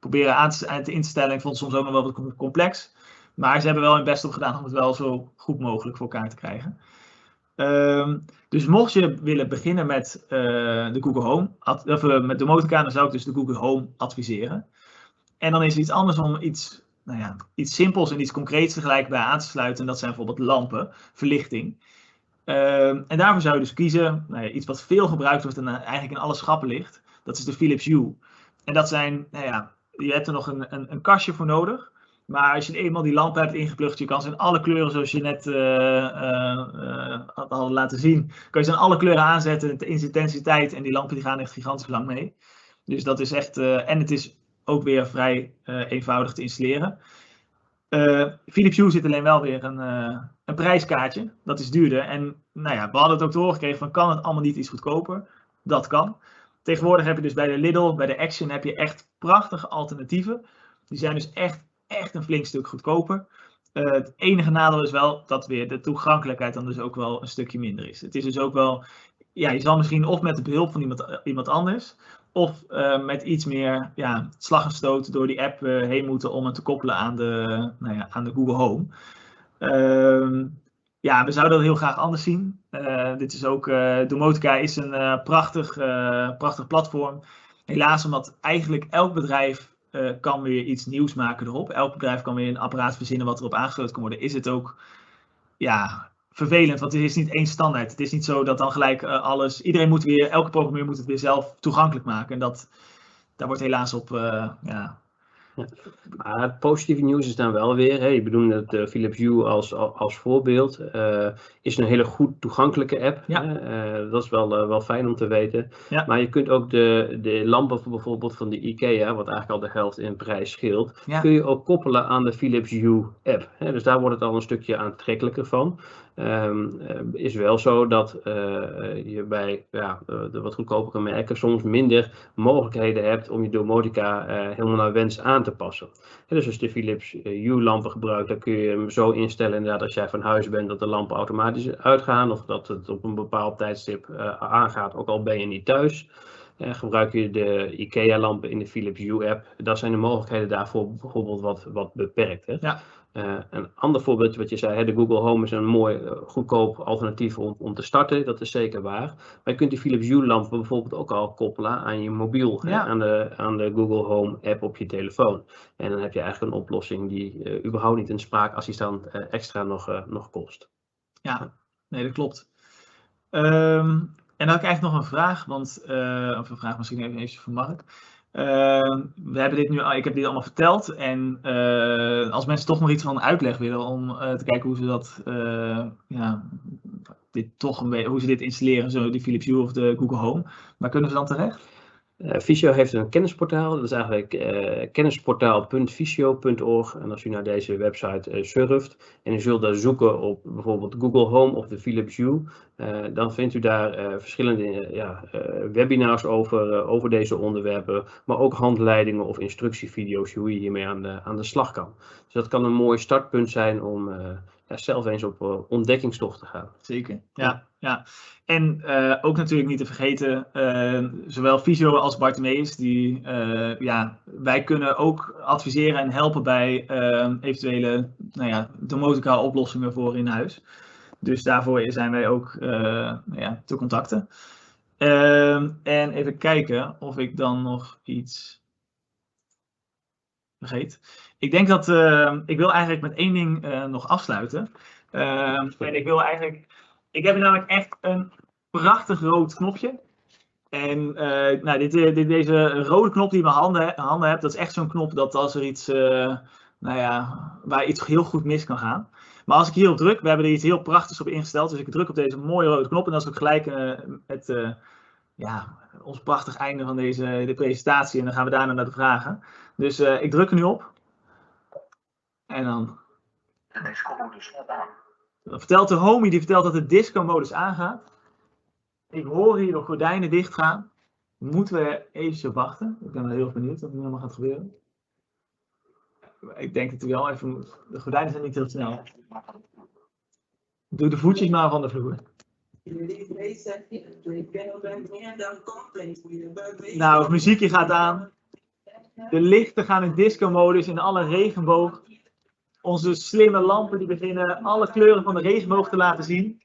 proberen aan te instellen. Ik vond het soms ook nog wel wat complex. Maar ze hebben wel hun best op gedaan om het wel zo goed mogelijk voor elkaar te krijgen. Dus mocht je willen beginnen met de Google Home, met Domotica, dan zou ik dus de Google Home adviseren. En dan is het iets anders om iets simpels en iets concreets tegelijkertijd bij aan te sluiten. En dat zijn bijvoorbeeld lampen, verlichting. En daarvoor zou je dus kiezen, nou ja, iets wat veel gebruikt wordt en eigenlijk in alle schappen ligt. Dat is de Philips Hue. En dat zijn, nou ja, je hebt er nog een kastje voor nodig. Maar als je eenmaal die lampen hebt ingeplucht, je kan ze in alle kleuren, zoals je net hadden laten zien, kan je ze in alle kleuren aanzetten, de intensiteit, en die lampen die gaan echt gigantisch lang mee. Dus dat is echt, en het is ook weer vrij eenvoudig te installeren. Philips Hue zit alleen wel weer een prijskaartje, dat is duurder. En nou ja, we hadden het ook te horen gekregen van, kan het allemaal niet iets goedkoper? Dat kan. Tegenwoordig heb je dus bij de Lidl, bij de Action, heb je echt prachtige alternatieven. Die zijn dus echt een flink stuk goedkoper. Het enige nadeel is wel dat weer de toegankelijkheid dan dus ook wel een stukje minder is. Het is dus ook wel, ja, je zal misschien of met de behulp van iemand anders, of met iets meer, ja, slag en stoot door die app heen moeten om het te koppelen aan de Google Home. Ja, we zouden dat heel graag anders zien. Dit is ook, Domotica is een prachtig platform. Helaas, omdat eigenlijk elk bedrijf kan weer iets nieuws maken erop. Elk bedrijf kan weer een apparaat verzinnen wat erop aangesloten kan worden. Is het ook, ja, vervelend, want het is niet één standaard. Het is niet zo dat dan gelijk iedereen moet weer, elke programmeur moet het weer zelf toegankelijk maken. En daar wordt helaas op, ja. Maar het positieve nieuws is dan wel weer, hè, je bedoelde het Philips Hue als voorbeeld, is een hele goed toegankelijke app. Ja. Hè? Dat is wel fijn om te weten. Ja. Maar je kunt ook de lampen bijvoorbeeld van de IKEA, wat eigenlijk al de helft in prijs scheelt, ja, kun je ook koppelen aan de Philips Hue app. Hè? Dus daar wordt het al een stukje aantrekkelijker van. Is wel zo dat je bij de wat goedkopere merken soms minder mogelijkheden hebt om je Domotica helemaal naar wens aan te passen. En dus als de Philips Hue lampen gebruikt, dan kun je hem zo instellen inderdaad als jij van huis bent dat de lampen automatisch uitgaan of dat het op een bepaald tijdstip aangaat, ook al ben je niet thuis. Gebruik je de IKEA lampen in de Philips Hue app, dan zijn de mogelijkheden daarvoor bijvoorbeeld wat beperkt. Hè? Ja. Een ander voorbeeld wat je zei, de Google Home is een mooi goedkoop alternatief om te starten, dat is zeker waar. Maar je kunt die Philips Hue lampen bijvoorbeeld ook al koppelen aan je mobiel, ja, aan de Google Home app op je telefoon. En dan heb je eigenlijk een oplossing die überhaupt niet een spraakassistent extra nog kost. Ja, nee, dat klopt. En dan had ik eigenlijk nog een vraag, of een vraag misschien even voor Mark. Ik heb dit allemaal verteld en als mensen toch nog iets van uitleg willen om te kijken hoe ze hoe ze dit installeren, zo de Philips Hue of de Google Home, waar kunnen ze dan terecht? Visio heeft een kennisportaal, dat is eigenlijk kennisportaal.visio.org. En als u naar deze website surft en u zult daar zoeken op bijvoorbeeld Google Home of de Philips Hue, dan vindt u daar verschillende webinars over deze onderwerpen, maar ook handleidingen of instructievideo's hoe je hiermee aan de slag kan. Dus dat kan een mooi startpunt zijn om zelf eens op ontdekkingstocht te gaan. Zeker, ja. Ja, en ook natuurlijk niet te vergeten, zowel Visio als Bartiméus, wij kunnen ook adviseren en helpen bij eventuele domotica oplossingen voor in huis. Dus daarvoor zijn wij ook te contacten. En even kijken of ik dan nog iets vergeet. Ik denk dat ik wil eigenlijk met één ding nog afsluiten. En ik wil eigenlijk... Ik heb namelijk echt een prachtig rood knopje. En deze rode knop die ik in mijn handen heb, dat is echt zo'n knop dat als er iets, waar iets heel goed mis kan gaan. Maar als ik hierop druk, we hebben er iets heel prachtigs op ingesteld. Dus ik druk op deze mooie rode knop en dat is ook gelijk het ja, ons prachtig einde van de presentatie. En dan gaan we daarna naar de vragen. Dus ik druk er nu op. En dan... Deze commodus staat aan. Dan vertelt de Homey, die vertelt dat de disco-modus aangaat. Ik hoor hier de gordijnen dichtgaan. Moeten we even wachten? Ik ben wel heel benieuwd wat er allemaal gaat gebeuren. Ik denk dat het wel even moet. De gordijnen zijn niet heel snel. Doe de voetjes maar van de vloer. Nou, het muziekje gaat aan. De lichten gaan in disco-modus in alle regenboog. Onze slimme lampen die beginnen alle kleuren van de regenboog te laten zien.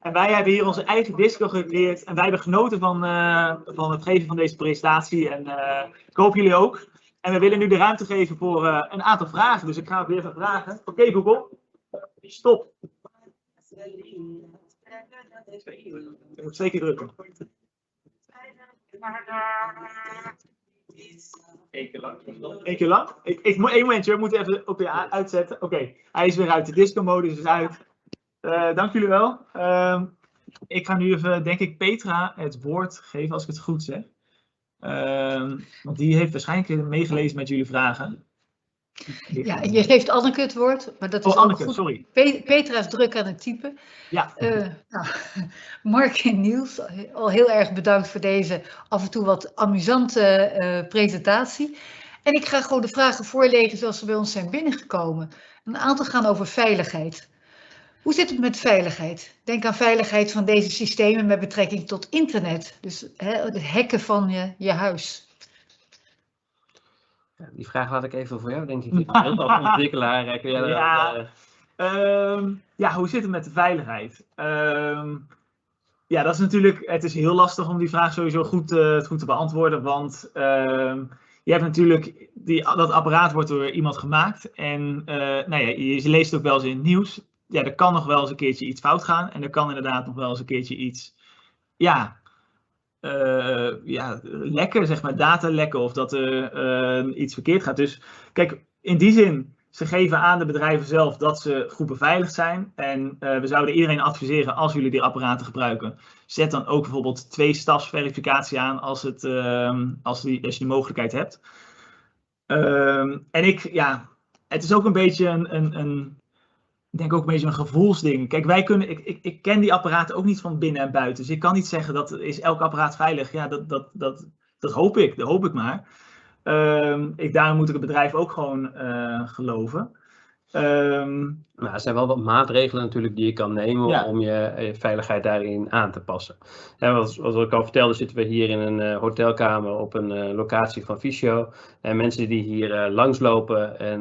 En wij hebben hier onze eigen disco gecreëerd. En wij hebben genoten van het geven van deze presentatie. En ik hoop jullie ook. En we willen nu de ruimte geven voor een aantal vragen. Dus ik ga weer gaan vragen. Oké, Google. Stop. Ik moet zeker drukken. Eén keer lang. Eén momentje, we moeten even op de uitzetten. Oké, hij is weer uit. De disco-modus is uit. Dank jullie wel. Ik ga nu even, denk ik, Petra het woord geven als ik het goed zeg. Want die heeft waarschijnlijk meegelezen met jullie vragen. Ja, je geeft Anneke het woord, maar dat is Anneke, goed. Sorry. Petra is druk aan het typen. Ja. Nou, Mark en Niels, al heel erg bedankt voor deze af en toe wat amusante presentatie. En ik ga gewoon de vragen voorlezen zoals ze bij ons zijn binnengekomen. Een aantal gaan over veiligheid. Hoe zit het met veiligheid? Denk aan veiligheid van deze systemen met betrekking tot internet. Dus het hacken van je huis. Die vraag laat ik even voor jou, denk ik. Als ontwikkelaar kun jij dat... Ja, hoe zit het met de veiligheid? Ja, dat is natuurlijk... Het is heel lastig om die vraag sowieso goed te beantwoorden. Want je hebt natuurlijk... Dat apparaat wordt door iemand gemaakt. En nou ja, je leest ook wel eens in het nieuws. Ja, er kan nog wel eens een keertje iets fout gaan. En er kan inderdaad nog wel eens een keertje iets... Ja... lekken, zeg maar, data lekken of dat er iets verkeerd gaat. Dus kijk, in die zin, ze geven aan de bedrijven zelf dat ze goed beveiligd zijn. En we zouden iedereen adviseren, als jullie die apparaten gebruiken, zet dan ook bijvoorbeeld 2-stapsverificatie aan als je de mogelijkheid hebt. En het is ook een beetje ik denk ook een beetje een gevoelsding. Kijk, ik ken die apparaten ook niet van binnen en buiten. Dus ik kan niet zeggen dat is elk apparaat veilig. Ja, dat hoop ik. Dat hoop ik maar. Daarom moet ik het bedrijf ook gewoon geloven. Maar er zijn wel wat maatregelen natuurlijk die je kan nemen om je veiligheid daarin aan te passen. En wat ik al vertelde, zitten we hier in een hotelkamer op een locatie van Visio. En mensen die hier langslopen en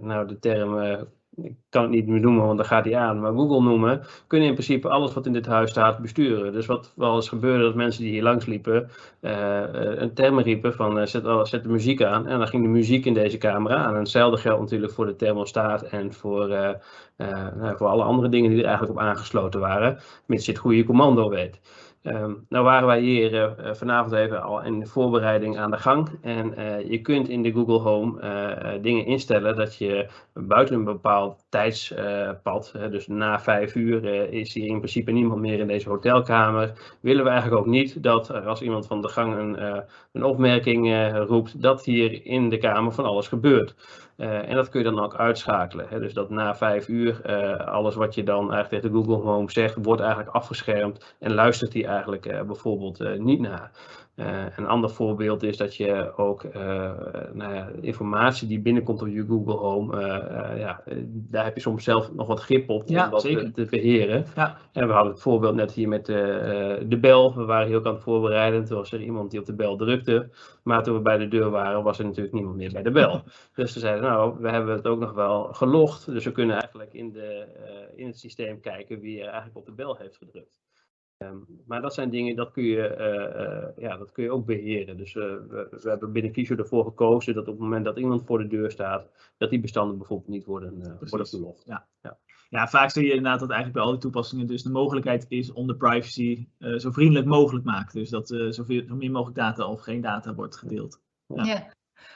nou de term... ik kan het niet meer noemen, want dan gaat hij aan. Maar Google noemen, kunnen in principe alles wat in dit huis staat besturen. Dus wat wel eens gebeurde, dat mensen die hier langs liepen, een term riepen van zet de muziek aan. En dan ging de muziek in deze camera aan. En hetzelfde geldt natuurlijk voor de thermostaat en voor alle andere dingen die er eigenlijk op aangesloten waren. Mits je het goede commando weet. Nou waren wij hier vanavond even al in de voorbereiding aan de gang en je kunt in de Google Home dingen instellen dat je buiten een bepaald tijdspad, dus na 5 uur is hier in principe niemand meer in deze hotelkamer. Willen we eigenlijk ook niet dat als iemand van de gang een opmerking roept, dat hier in de kamer van alles gebeurt. En dat kun je dan ook uitschakelen. Hè? Dus dat na 5 uur alles wat je dan eigenlijk tegen de Google Home zegt, wordt eigenlijk afgeschermd en luistert die eigenlijk bijvoorbeeld niet naar. Een ander voorbeeld is dat je ook informatie die binnenkomt op je Google Home, daar heb je soms zelf nog wat grip op om dat te beheren. Ja. En we hadden het voorbeeld net hier met de bel. We waren heel kant voorbereidend. Toen was er iemand die op de bel drukte. Maar toen we bij de deur waren, was er natuurlijk niemand meer bij de bel. Dus ze zeiden, nou, we hebben het ook nog wel gelogd. Dus we kunnen eigenlijk in het systeem kijken wie er eigenlijk op de bel heeft gedrukt. Maar dat zijn dingen, dat kun je ook beheren. Dus we hebben binnen Visio ervoor gekozen dat op het moment dat iemand voor de deur staat, dat die bestanden bijvoorbeeld niet worden gelogd. Ja, vaak zie je inderdaad dat eigenlijk bij al die toepassingen dus de mogelijkheid is om de privacy zo vriendelijk mogelijk te maken. Dus dat zo min mogelijk data of geen data wordt gedeeld. Ja. Ja.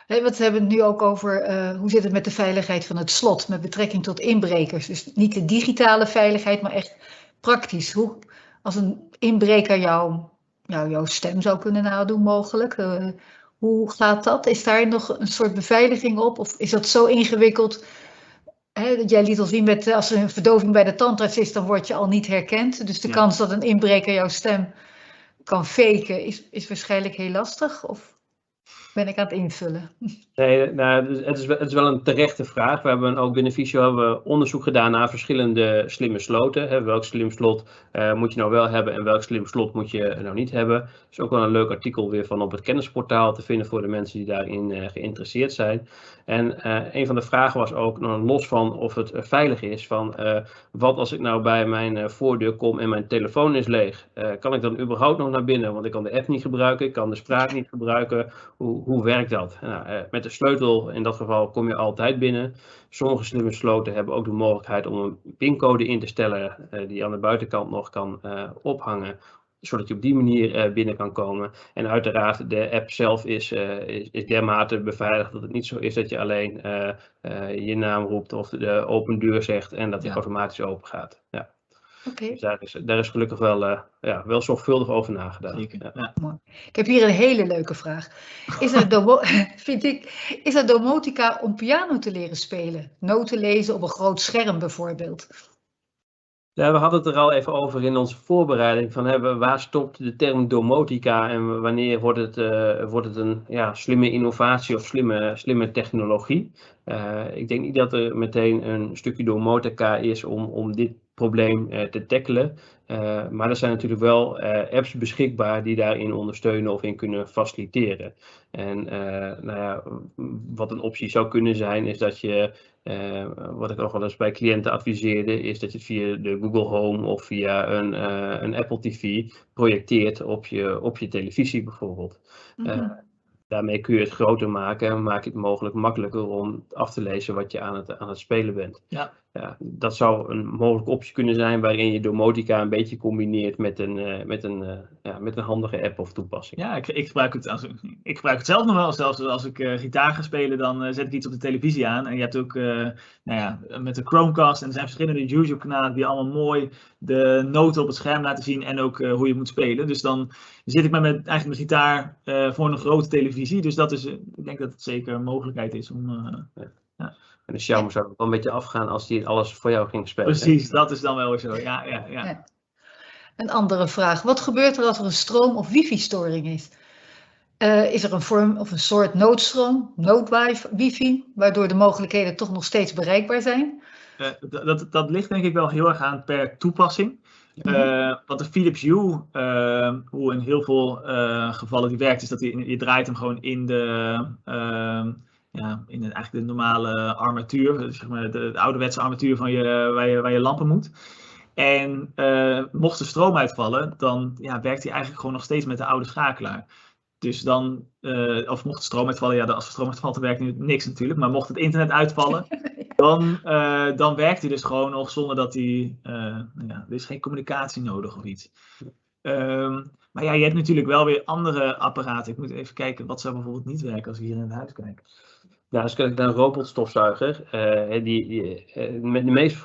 Hey, we hebben het nu ook over hoe zit het met de veiligheid van het slot met betrekking tot inbrekers. Dus niet de digitale veiligheid, maar echt praktisch. Als een inbreker jouw nou, jouw stem zou kunnen nadoen mogelijk. Hoe gaat dat? Is daar nog een soort beveiliging op? Of is dat zo ingewikkeld? Hè, jij liet al zien, als er een verdoving bij de tandarts is, dan word je al niet herkend. Dus de kans dat een inbreker jouw stem kan faken is waarschijnlijk heel lastig. Of ben ik aan het invullen? Nee, nou, het is wel een terechte vraag. We hebben ook binnen Visio onderzoek gedaan naar verschillende slimme sloten. Hè, welk slim slot moet je nou wel hebben en welk slim slot moet je nou niet hebben. Er is ook wel een leuk artikel weer van op het kennisportaal te vinden voor de mensen die daarin geïnteresseerd zijn. En een van de vragen was ook, los van of het veilig is, van wat als ik nou bij mijn voordeur kom en mijn telefoon is leeg? Kan ik dan überhaupt nog naar binnen? Want ik kan de app niet gebruiken, ik kan de spraak niet gebruiken. Hoe werkt dat? Nou, met de sleutel in dat geval kom je altijd binnen. Sommige slimme sloten hebben ook de mogelijkheid om een pincode in te stellen die aan de buitenkant nog kan ophangen, zodat je op die manier binnen kan komen. En uiteraard de app zelf is dermate beveiligd dat het niet zo is dat je alleen je naam roept of de open deur zegt en dat die automatisch open gaat. Ja. Okay. Dus daar is gelukkig wel zorgvuldig over nagedacht. Zeker. Ja. Ja. Ik heb hier een hele leuke vraag. Is er domotica om piano te leren spelen? Noten lezen op een groot scherm bijvoorbeeld? Ja, we hadden het er al even over in onze voorbereiding van waar stopt de term domotica en wanneer wordt het een slimme innovatie of slimme technologie. Ik denk niet dat er meteen een stukje domotica is om dit probleem te tackelen. Maar er zijn natuurlijk wel apps beschikbaar die daarin ondersteunen of in kunnen faciliteren. En wat een optie zou kunnen zijn is dat je, wat ik ook wel eens bij cliënten adviseerde, is dat je het via de Google Home of via een Apple TV projecteert op je televisie bijvoorbeeld. Daarmee kun je het groter maken en maak je het mogelijk makkelijker om af te lezen wat je aan het spelen bent. Ja. Ja, dat zou een mogelijke optie kunnen zijn waarin je domotica een beetje combineert met een handige app of toepassing. Ja, ik gebruik het zelf nog wel. Zelfs als ik gitaar ga spelen, dan zet ik iets op de televisie aan. En je hebt ook met de Chromecast en er zijn verschillende YouTube-kanalen die allemaal mooi de noten op het scherm laten zien en ook hoe je moet spelen. Dus dan zit ik eigenlijk met gitaar voor een grote televisie. Dus dat is, ik denk dat het zeker een mogelijkheid is om... En de charme zou wel een beetje afgaan als die alles voor jou ging spelen. Precies, dat is dan wel zo. Ja. Een andere vraag. Wat gebeurt er als er een stroom- of wifi-storing is? Is er een vorm of een soort noodstroom, noodwifi, waardoor de mogelijkheden toch nog steeds bereikbaar zijn? Dat ligt denk ik wel heel erg aan per toepassing. Want de Philips Hue, hoe in heel veel gevallen die werkt, is dat je draait hem gewoon in de... eigenlijk de normale armatuur, zeg maar de ouderwetse armatuur van waar je lampen moet. En mocht de stroom uitvallen, dan werkt hij eigenlijk gewoon nog steeds met de oude schakelaar. Dus dan, of mocht de stroom uitvallen, als de stroom uitvalt, dan werkt nu niks natuurlijk. Maar mocht het internet uitvallen, dan werkt hij dus gewoon nog zonder dat hij, er is geen communicatie nodig of iets. Maar je hebt natuurlijk wel weer andere apparaten. Ik moet even kijken, wat zou bijvoorbeeld niet werken als ik hier in het huis kijk? Nou, als ik naar een robotstofzuiger,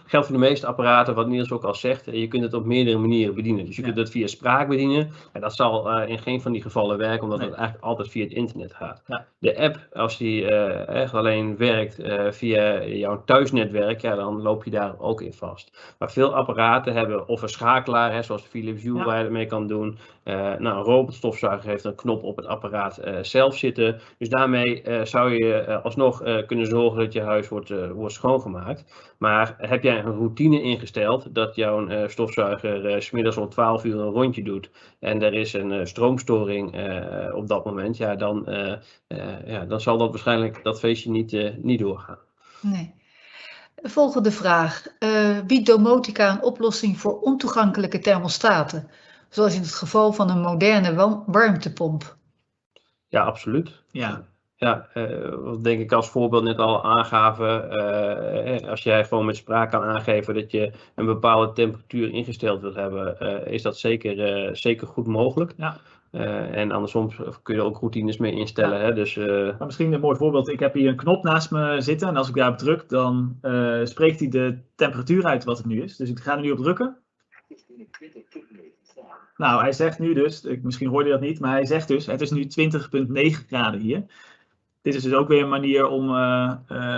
geldt voor de meeste apparaten, wat Niels ook al zegt, je kunt het op meerdere manieren bedienen. Dus je kunt het via spraak bedienen, en dat zal in geen van die gevallen werken, omdat het eigenlijk altijd via het internet gaat. Ja. De app, als die echt alleen werkt via jouw thuisnetwerk, dan loop je daar ook in vast. Maar veel apparaten hebben of een schakelaar, zoals de Philips Hue waar je het mee kan doen. Een robotstofzuiger heeft een knop op het apparaat zelf zitten, dus daarmee zou je alsnog kunnen zorgen dat je huis wordt schoongemaakt. Maar heb jij een routine ingesteld dat jouw stofzuiger 's middags om 12 uur een rondje doet en er is een stroomstoring op dat moment, dan zal dat waarschijnlijk dat feestje niet doorgaan. Nee. Volgende vraag. Biedt domotica een oplossing voor ontoegankelijke thermostaten, zoals in het geval van een moderne warmtepomp? Ja, absoluut. Ja. Ja, wat denk ik als voorbeeld net al aangaven, als jij gewoon met spraak kan aangeven dat je een bepaalde temperatuur ingesteld wilt hebben, is dat zeker goed mogelijk. Ja. En andersom kun je er ook routines mee instellen. Ja. Dus, maar misschien een mooi voorbeeld, ik heb hier een knop naast me zitten en als ik daarop druk, dan spreekt hij de temperatuur uit wat het nu is. Dus ik ga er nu op drukken. Nou, hij zegt nu dus, misschien hoorde je dat niet, maar hij zegt dus, het is nu 20,9 graden hier. Dit is dus ook weer een manier om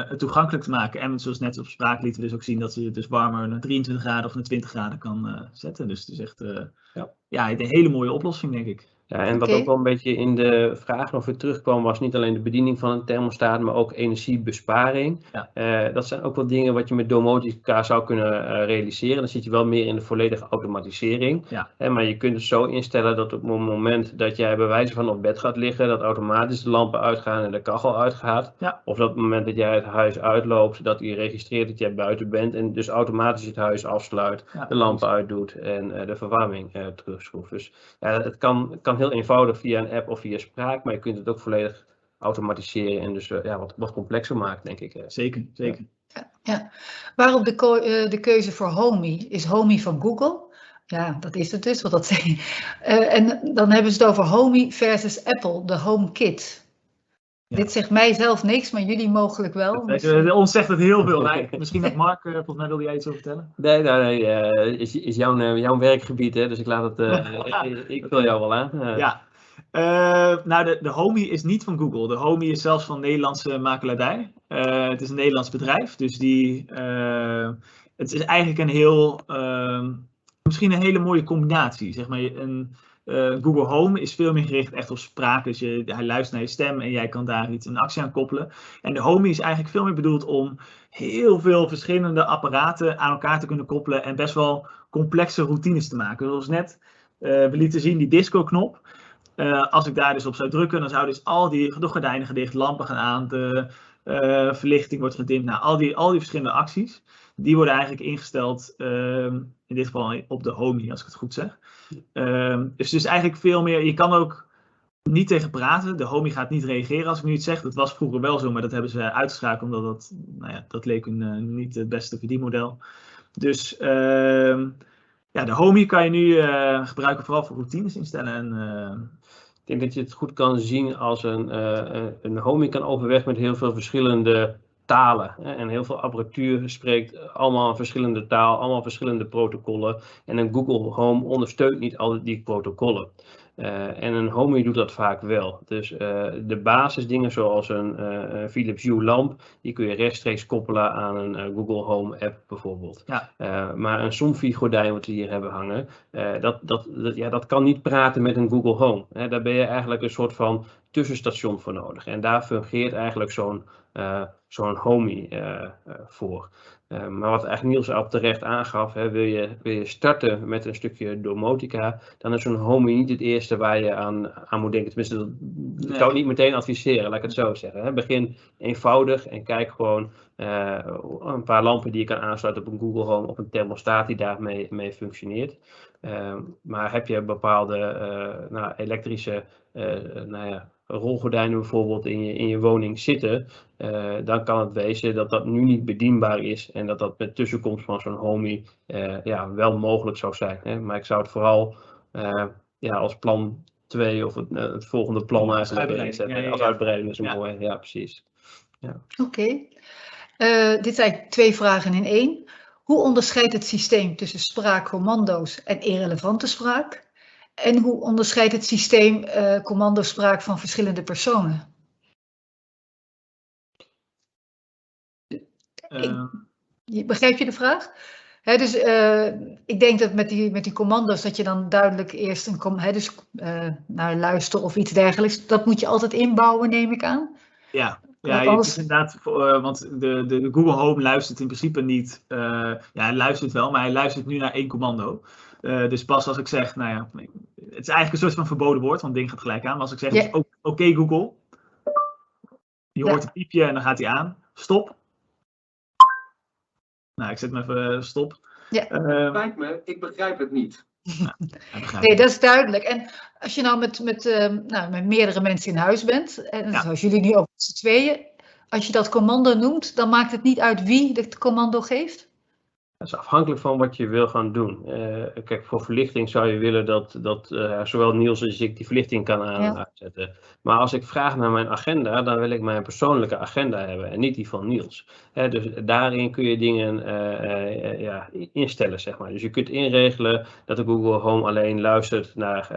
het toegankelijk te maken. En zoals net op spraak lieten we dus ook zien dat ze het dus warmer naar 23 graden of naar 20 graden kan zetten. Dus het is echt een hele mooie oplossing, denk ik. Ja, en wat ook wel een beetje in de vraag nog weer terugkwam, was niet alleen de bediening van een thermostaat, maar ook energiebesparing. Ja. Dat zijn ook wel dingen wat je met domotica zou kunnen realiseren. Dan zit je wel meer in de volledige automatisering. Ja. Maar je kunt het zo instellen dat op het moment dat jij bij wijze van op bed gaat liggen, dat automatisch de lampen uitgaan en de kachel uitgaat. Ja. Of dat op het moment dat jij het huis uitloopt, dat hij registreert dat jij buiten bent en dus automatisch het huis afsluit, de lampen uitdoet en de verwarming terugschroeft. Dus het kan heel eenvoudig via een app of via spraak, maar je kunt het ook volledig automatiseren en dus wat complexer maken, denk ik. Zeker, zeker. Ja. Waarop de keuze voor Homey is Homey van Google. Ja, dat is het dus, wat dat zei. En dan hebben ze het over Homey versus Apple, de HomeKit. Ja. Dit zegt mij zelf niks, maar jullie mogelijk wel. Ons zegt het heel veel. Nee, misschien dat Mark, volgens mij wilde jij iets over vertellen. Nee, is jouw werkgebied, hè? Dus ik laat het. Ik wil jou wel aan. Ja. De Homey is niet van Google. De Homey is zelfs van Nederlandse makelaardij. Het is een Nederlands bedrijf, dus het is eigenlijk misschien een hele mooie combinatie, zeg maar. Google Home is veel meer gericht echt op spraak, dus hij luistert naar je stem en jij kan daar een actie aan koppelen. En de Homey is eigenlijk veel meer bedoeld om heel veel verschillende apparaten aan elkaar te kunnen koppelen en best wel complexe routines te maken. Zoals net, we lieten zien die disco-knop. Als ik daar dus op zou drukken, dan zou dus de gordijnen gedicht, lampen gaan aan, de verlichting wordt gedimd. Nou, al die verschillende acties, die worden eigenlijk ingesteld in dit geval op de Homey, als ik het goed zeg. Dus eigenlijk veel meer, je kan ook niet tegen praten. De Homey gaat niet reageren als ik nu iets zeg. Dat was vroeger wel zo, maar dat hebben ze uitgeschakeld, omdat dat leek hun niet het beste verdienmodel. Dus de Homey kan je nu gebruiken vooral voor routines instellen en... Ik denk dat je het goed kan zien als een Homey kan overweg met heel veel verschillende talen. En heel veel apparatuur spreekt allemaal een verschillende taal, allemaal verschillende protocollen. En een Google Home ondersteunt niet altijd die protocollen. En een Homey doet dat vaak wel. Dus de basisdingen zoals een Philips Hue lamp, die kun je rechtstreeks koppelen aan een Google Home app bijvoorbeeld. Ja. Maar een Somfy gordijn wat we hier hebben hangen, dat kan niet praten met een Google Home. Daar ben je eigenlijk een soort van tussenstation voor nodig. En daar fungeert eigenlijk zo'n Homey voor. Maar wat eigenlijk Niels al terecht aangaf, wil je starten met een stukje domotica, dan is zo'n Homey niet het eerste waar je aan moet denken. Tenminste, dat zou ik niet meteen adviseren, laat ik het zo zeggen. Begin eenvoudig en kijk gewoon een paar lampen die je kan aansluiten op een Google Home, op een thermostaat die daarmee functioneert. Maar heb je bepaalde elektrische rolgordijnen bijvoorbeeld in je woning zitten, dan kan het wezen dat dat nu niet bedienbaar is en dat dat met tussenkomst van zo'n Homey wel mogelijk zou zijn. Maar ik zou het vooral als plan 2 of het volgende plan eigenlijk zetten. Als uitbreiding is een mooi. Ja, precies. Ja. Oké. Dit zijn eigenlijk 2 vragen in 1. Hoe onderscheidt het systeem tussen spraakcommando's en irrelevante spraak? En hoe onderscheidt het systeem commandospraak van verschillende personen? Begrijp je de vraag? Ik denk dat met die commando's dat je dan duidelijk eerst naar luisteren of iets dergelijks. Dat moet je altijd inbouwen, neem ik aan. Ja. Ja, het is inderdaad, want de Google Home luistert in principe niet. Hij luistert wel, maar hij luistert nu naar één commando. Dus pas als ik zeg, het is eigenlijk een soort van verboden woord, want het ding gaat gelijk aan. Maar als ik zeg, dus oké, Google, je hoort het piepje en dan gaat hij aan. Stop. Nou, ik zet me even stop. Ja. Spijt me, ik begrijp het niet. Nee, dat is duidelijk. En als je nou met meerdere mensen in huis bent, en zoals jullie nu ook met z'n tweeën, als je dat commando noemt, dan maakt het niet uit wie het commando geeft? Dat is afhankelijk van wat je wil gaan doen. Kijk, voor verlichting zou je willen dat zowel Niels als ik die verlichting kan aanzetten. Ja. Maar als ik vraag naar mijn agenda, dan wil ik mijn persoonlijke agenda hebben en niet die van Niels. Dus daarin kun je dingen instellen, zeg maar. Dus je kunt inregelen dat de Google Home alleen luistert naar,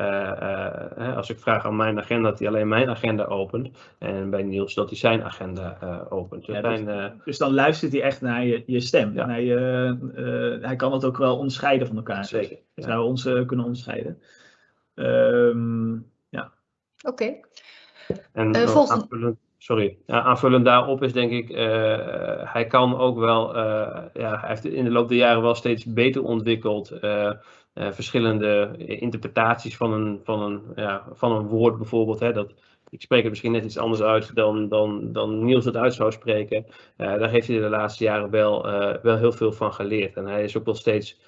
als ik vraag aan mijn agenda, dat hij alleen mijn agenda opent. En bij Niels dat hij zijn agenda opent. Dus, dus dan luistert hij echt naar je stem, ja. Naar je... hij kan dat ook wel onderscheiden van elkaar. Zeker. Ja. Zou we ons kunnen onderscheiden. Ja. Oké. Okay. En volgende. Sorry, aanvullend daarop is denk ik, hij kan ook wel, hij heeft in de loop der jaren wel steeds beter ontwikkeld verschillende interpretaties van een woord bijvoorbeeld. Hè, dat, ik spreek het misschien net iets anders uit dan Niels het uit zou spreken. Daar heeft hij de laatste jaren wel heel veel van geleerd. En hij is ook wel steeds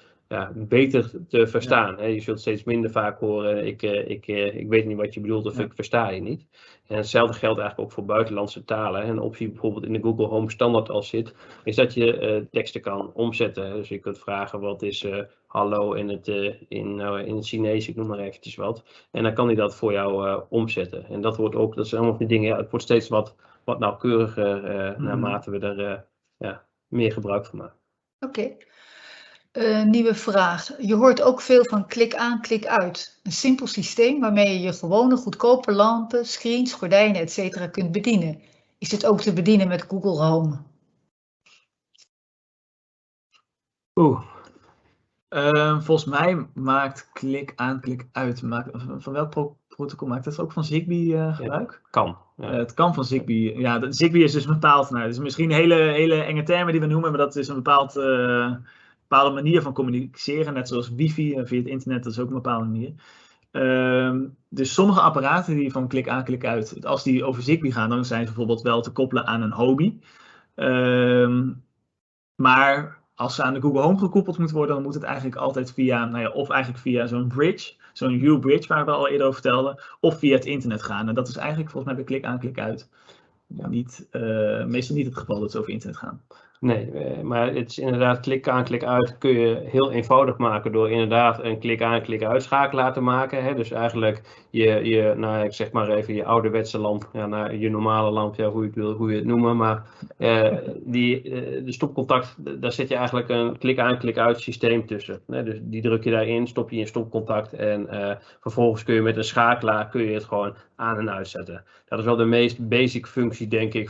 beter te verstaan. Ja. Hè? Je zult steeds minder vaak horen, ik weet niet wat je bedoelt of ik versta je niet. En hetzelfde geldt eigenlijk ook voor buitenlandse talen. Hè? Een optie bijvoorbeeld in de Google Home standaard al zit, is dat je teksten kan omzetten. Dus je kunt vragen wat is hallo in het Chinees, ik noem maar eventjes wat. En dan kan hij dat voor jou omzetten. En dat wordt ook, dat zijn allemaal die dingen, het wordt steeds wat nauwkeuriger naarmate we er meer gebruik van maken. Oké. Okay. Nieuwe vraag. Je hoort ook veel van klik aan, klik uit. Een simpel systeem waarmee je je gewone goedkope lampen, screens, gordijnen, etc. kunt bedienen. Is dit ook te bedienen met Google Home? Volgens mij maakt klik aan, klik uit. Van welk protocol maakt dat ook van Zigbee gebruik? Ja, kan. Ja. Het kan van Zigbee. Ja, Zigbee is dus een bepaald. Nou, het is misschien hele enge termen die we noemen, maar dat is een bepaald. Bepaalde manier van communiceren, net zoals wifi en via het internet, dat is ook een bepaalde manier. Dus sommige apparaten die van klik aan, klik uit, als die over Zigbee gaan, dan zijn ze bijvoorbeeld wel te koppelen aan een Homey. Maar als ze aan de Google Home gekoppeld moet worden, dan moet het eigenlijk altijd via, via zo'n bridge, zo'n Hue bridge waar we al eerder over vertelden, of via het internet gaan. En dat is eigenlijk volgens mij bij klik aan, klik uit. Ja. Meestal niet het geval dat ze over internet gaan. Nee, maar het is inderdaad klik aan, klik uit kun je heel eenvoudig maken door inderdaad een klik aan, klik uit schakelaar te maken. Hè? Dus eigenlijk ik zeg maar even je ouderwetse lamp, naar je normale lamp, hoe je het noemen. Maar de stopcontact, daar zet je eigenlijk een klik aan, klik uit systeem tussen. Hè? Dus die druk je daarin, stop je in stopcontact en vervolgens kun je met een schakelaar het gewoon aan en uitzetten. Dat is wel de meest basic functie denk ik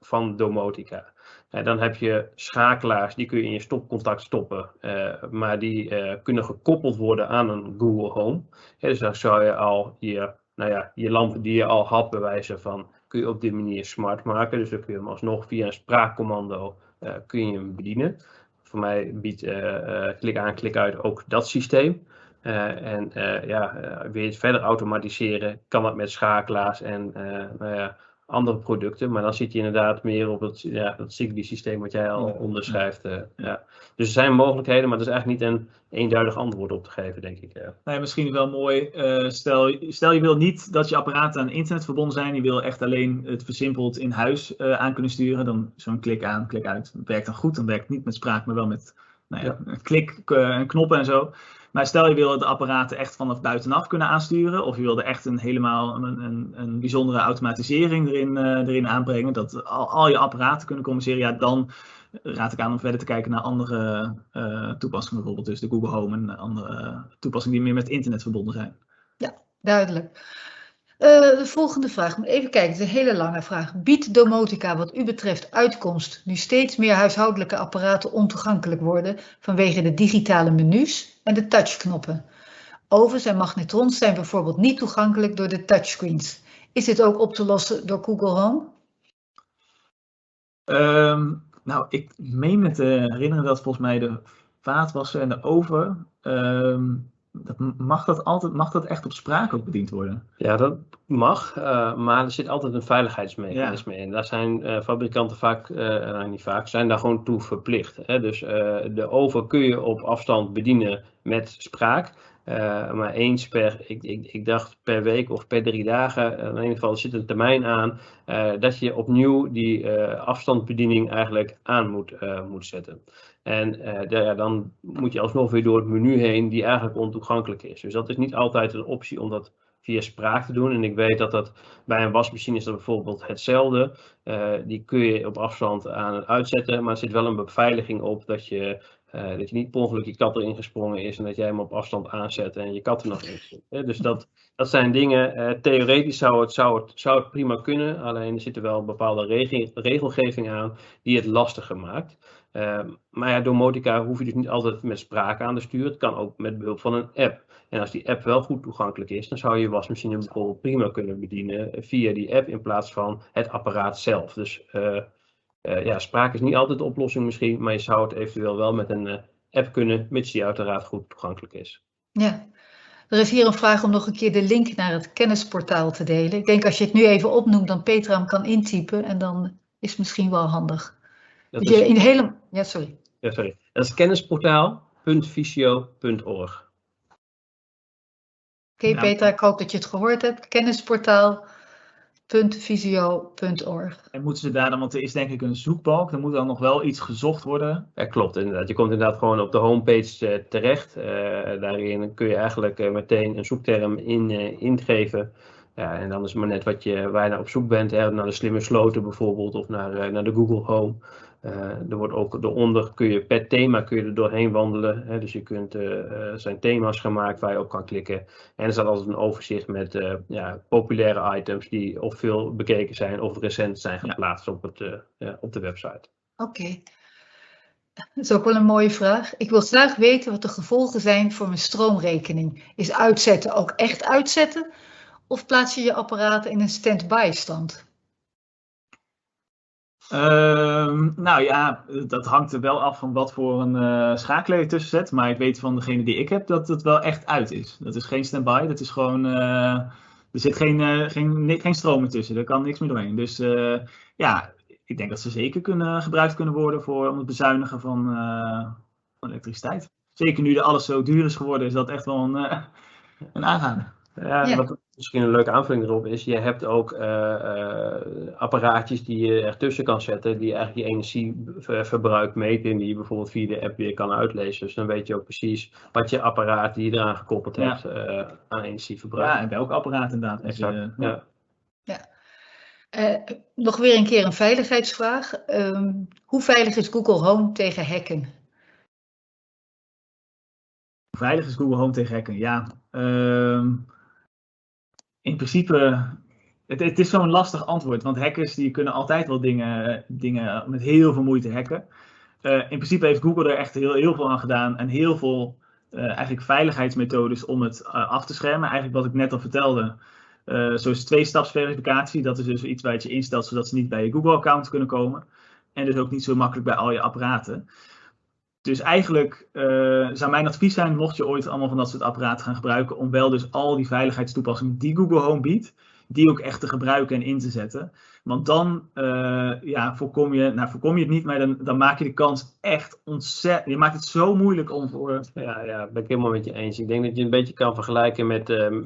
van Domotica. En dan heb je schakelaars, die kun je in je stopcontact stoppen, maar die kunnen gekoppeld worden aan een Google Home. Dus dan zou je al je lamp die je al had bewijzen van, kun je op die manier smart maken. Dus dan kun je hem alsnog via een spraakcommando kun je hem bedienen. Voor mij biedt klik aan, klik uit ook dat systeem. Wil je het verder automatiseren, kan dat met schakelaars en andere producten, maar dan zit je inderdaad meer op dat Zigbee systeem wat jij al onderschrijft. Ja. Dus er zijn mogelijkheden, maar er is eigenlijk niet een eenduidig antwoord op te geven, denk ik. Ja. Nee, misschien wel mooi. Stel je wil niet dat je apparaten aan internet verbonden zijn, je wil echt alleen het versimpeld in huis aan kunnen sturen, dan zo'n klik aan, klik uit. Dat werkt dan goed, dan werkt het niet met spraak, maar wel met klik en knoppen en zo. Maar stel je wil de apparaten echt vanaf buitenaf kunnen aansturen, of je wilde echt een bijzondere automatisering erin aanbrengen, dat al je apparaten kunnen communiceren, dan raad ik aan om verder te kijken naar andere toepassingen, bijvoorbeeld dus de Google Home en andere toepassingen die meer met internet verbonden zijn. Ja, duidelijk. De volgende vraag, moet even kijken, het is een hele lange vraag. Biedt Domotica wat u betreft uitkomst nu steeds meer huishoudelijke apparaten ontoegankelijk worden vanwege de digitale menus en de touchknoppen? Ovens en magnetrons zijn bijvoorbeeld niet toegankelijk door de touchscreens. Is dit ook op te lossen door Google Home? Ik meen me te herinneren dat volgens mij de vaatwasser en de oven... Mag dat echt op spraak ook bediend worden? Ja, dat mag, maar er zit altijd een veiligheidsmechanisme in. Daar zijn fabrikanten zijn daar gewoon toe verplicht. Hè? Dus de oven kun je op afstand bedienen met spraak. Maar eens per, ik dacht per week of per 3 dagen, in ieder geval zit een termijn aan, dat je opnieuw die afstandsbediening eigenlijk aan moet zetten. En dan moet je alsnog weer door het menu heen die eigenlijk ontoegankelijk is. Dus dat is niet altijd een optie om dat via spraak te doen. En ik weet dat dat bij een wasmachine is dat bijvoorbeeld hetzelfde. Die kun je op afstand aan en uitzetten, maar er zit wel een beveiliging op dat je niet per ongeluk je kat erin gesprongen is en dat jij hem op afstand aanzet en je kat er nog in zit. Dus dat zijn dingen, theoretisch zou het prima kunnen, alleen er zit er wel een bepaalde regelgeving aan die het lastiger maakt. Maar ja, Domotica hoef je dus niet altijd met spraak aan te sturen, het kan ook met behulp van een app. En als die app wel goed toegankelijk is, dan zou je wasmachine bijvoorbeeld prima kunnen bedienen via die app in plaats van het apparaat zelf. Dus ja, spraak is niet altijd de oplossing misschien, maar je zou het eventueel wel met een app kunnen, mits die uiteraard goed toegankelijk is. Ja, er is hier een vraag om nog een keer de link naar het kennisportaal te delen. Ik denk als je het nu even opnoemt, dan Petra hem kan intypen en dan is het misschien wel handig. Dat is... Ja, sorry. Ja, sorry. Dat is kennisportaal.visio.org. Oké, Petra, ik hoop dat je het gehoord hebt. Kennisportaal.visio.org. En moeten ze daar dan, want er is denk ik een zoekbalk, er moet dan nog wel iets gezocht worden. Ja, klopt, inderdaad. Je komt inderdaad gewoon op de homepage terecht. Daarin kun je eigenlijk meteen een zoekterm ingeven. Ja, en dan is het maar net waar je naar op zoek bent, hè, naar de slimme sloten bijvoorbeeld of naar de Google Home. Er wordt ook eronder, per thema kun je er doorheen wandelen. Hè, dus je kunt, er zijn thema's gemaakt waar je op kan klikken. En er staat altijd een overzicht met populaire items die of veel bekeken zijn of recent zijn geplaatst op de website. Oké. Dat is ook wel een mooie vraag. Ik wil graag weten wat de gevolgen zijn voor mijn stroomrekening. Is uitzetten ook echt uitzetten? Of plaats je je apparaten in een stand-by stand? Nou ja, dat hangt er wel af van wat voor een schakelaar je tussen zet. Maar ik weet van degene die ik heb dat het wel echt uit is. Dat is geen stand-by, dat is gewoon... er zit geen stroom meer tussen, er kan niks meer doorheen. Dus ja, ik denk dat ze zeker gebruikt kunnen worden om het bezuinigen van elektriciteit. Zeker nu alles zo duur is geworden, is dat echt wel een aanrader. Ja, wat misschien een leuke aanvulling erop is, je hebt ook apparaatjes die je ertussen kan zetten, die eigenlijk je energieverbruik meten en die je bijvoorbeeld via de app weer kan uitlezen. Dus dan weet je ook precies wat je apparaat die je eraan gekoppeld hebt aan energieverbruik. Ja, en welk apparaat inderdaad. Exact. Nog weer een keer een veiligheidsvraag. Hoe veilig is Google Home tegen hacken? Hoe veilig is Google Home tegen hacken? Ja, in principe, het is zo'n lastig antwoord, want hackers die kunnen altijd wel dingen met heel veel moeite hacken. In principe heeft Google er echt heel veel aan gedaan en heel veel eigenlijk veiligheidsmethodes om het af te schermen. Eigenlijk wat ik net al vertelde, zoals 2-stapsverificatie, dat is dus iets wat je instelt zodat ze niet bij je Google-account kunnen komen. En dus ook niet zo makkelijk bij al je apparaten. Dus eigenlijk zou mijn advies zijn, mocht je ooit allemaal van dat soort apparaten gaan gebruiken, om wel dus al die veiligheidstoepassingen die Google Home biedt, die ook echt te gebruiken en in te zetten. Want dan voorkom je het niet, maar dan maak je de kans echt ontzettend. Je maakt het zo moeilijk om voor... Ja, ben ik helemaal met je eens. Ik denk dat je een beetje kan vergelijken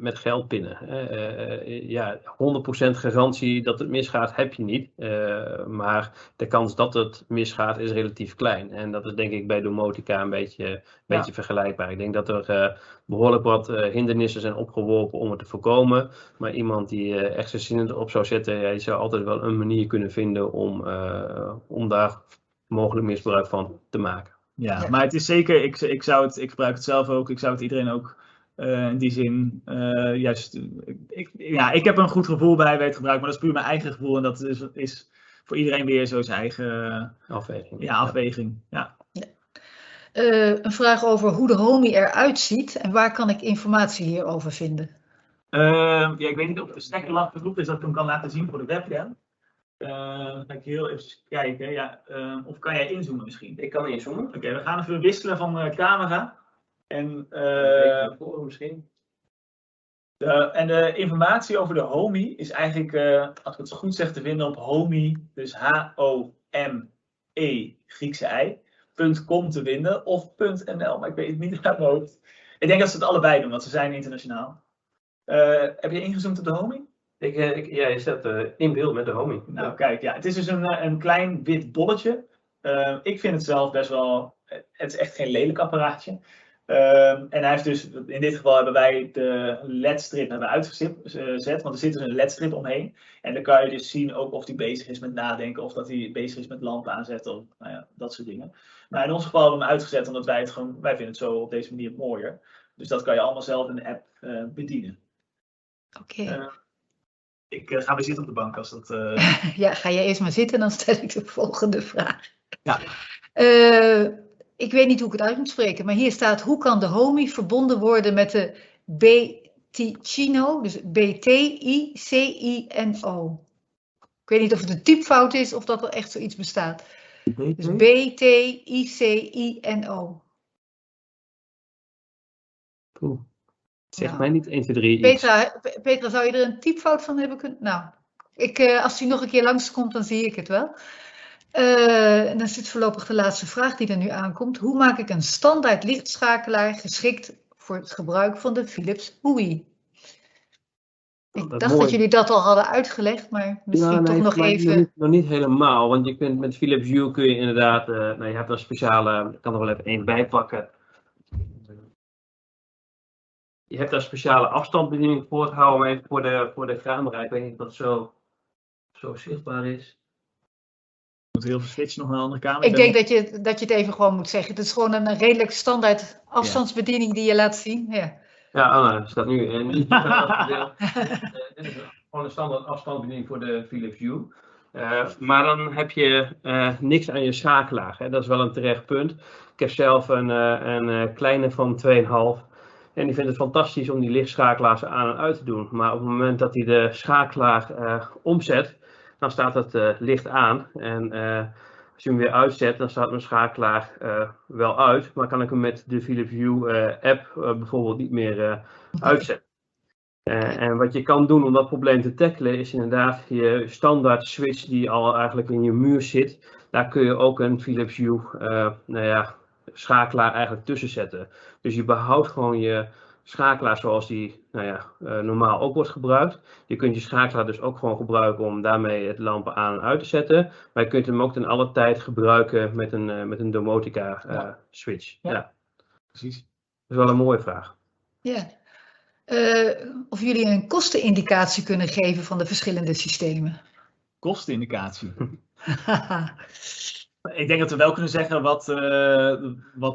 met geldpinnen. 100% garantie dat het misgaat heb je niet. Maar de kans dat het misgaat is relatief klein. En dat is denk ik bij Domotica een beetje vergelijkbaar. Ik denk dat er behoorlijk wat hindernissen zijn opgeworpen om het te voorkomen. Maar iemand die echt zijn zin erop zou zetten, die zou altijd wel een manier kunnen vinden om daar mogelijk misbruik van te maken. Ja, maar het is zeker, ik gebruik het zelf ook, ik zou het iedereen ook in die zin juist... Ik heb een goed gevoel bij het gebruik, maar dat is puur mijn eigen gevoel en dat is voor iedereen weer zo zijn eigen afweging. Ja, afweging. Ja. Ja. Een vraag over hoe de Homey eruit ziet en waar kan ik informatie hierover vinden? Ja, ik weet niet of het stekker lang genoeg is dat ik hem kan laten zien voor de webcam. Ga ik heel even kijken. Ja. Of kan jij inzoomen misschien? Ik kan inzoomen. Oké, we gaan even wisselen van de camera. En misschien. De informatie over de Homey is eigenlijk, als ik het goed zeg, te vinden op Homey. Dus HOME.com te vinden of .nl. Maar ik weet het niet uit mijn hoofd. Ik denk dat ze het allebei doen, want ze zijn internationaal. Heb je ingezoomd op de Homey? Ja, je zet in beeld met de Homey. Nou kijk, ja, het is dus een klein wit bolletje. Ik vind het zelf best wel, het is echt geen lelijk apparaatje. En hij heeft dus, in dit geval hebben wij de LED-strip uitgezet, want er zit dus een LED-strip omheen. En dan kan je dus zien ook of die bezig is met nadenken, of dat hij bezig is met lampen aanzetten, of nou ja, dat soort dingen. Maar in ons geval hebben we hem uitgezet, omdat wij het gewoon, wij vinden het zo op deze manier mooier. Dus dat kan je allemaal zelf in de app bedienen. Oké. Ik ga weer zitten op de bank als dat... Ja, ga jij eerst maar zitten, dan stel ik de volgende vraag. Ja. Ik weet niet hoe ik het uit moet spreken, maar hier staat: hoe kan de Homey verbonden worden met de Beticino? Dus B-T-I-C-I-N-O. Ik weet niet of het een typfout is of dat er echt zoiets bestaat. Dus B-T-I-C-I-N-O. Oeh, zeg nou, mij niet 1, 2, 3. Petra, zou je er een typfout van hebben kunnen? Nou, als hij nog een keer langskomt, dan zie ik het wel. En dan zit voorlopig de laatste vraag die er nu aankomt. Hoe maak ik een standaard lichtschakelaar geschikt voor het gebruik van de Philips Hue? Ik dacht mooi dat jullie dat al hadden uitgelegd, maar misschien toch nog even. Nog niet helemaal, want je kunt met Philips Hue kun je inderdaad, je hebt een speciale, ik kan er wel even één bij pakken. Je hebt daar speciale afstandsbediening voor te houden, maar even voor de camera. Ik weet niet of dat zo zichtbaar is. Moet heel veel switchen nog naar een andere camera. Ik denk dat je het even gewoon moet zeggen. Het is gewoon een redelijk standaard afstandsbediening die je laat zien. Ja, Anna staat nu in. Dit is gewoon een standaard afstandsbediening voor de Philips Hue. Maar dan heb je niks aan je schakelaar. Hè? Dat is wel een terecht punt. Ik heb zelf een kleine van 2,5. En die vindt het fantastisch om die lichtschakelaars aan en uit te doen. Maar op het moment dat hij de schakelaar omzet, dan staat het licht aan. En als je hem weer uitzet, dan staat mijn schakelaar wel uit. Maar kan ik hem met de Philips Hue app bijvoorbeeld niet meer uitzetten. En wat je kan doen om dat probleem te tackelen, is inderdaad je standaard switch die al eigenlijk in je muur zit. Daar kun je ook een Philips Hue schakelaar eigenlijk tussen zetten. Dus je behoudt gewoon je schakelaar zoals die normaal ook wordt gebruikt. Je kunt je schakelaar dus ook gewoon gebruiken om daarmee het lampen aan en uit te zetten. Maar je kunt hem ook ten alle tijd gebruiken met een Domotica switch. Ja, precies. Dat is wel een mooie vraag. Ja. Of jullie een kostenindicatie kunnen geven van de verschillende systemen? Kostenindicatie? Ik denk dat we wel kunnen zeggen wat de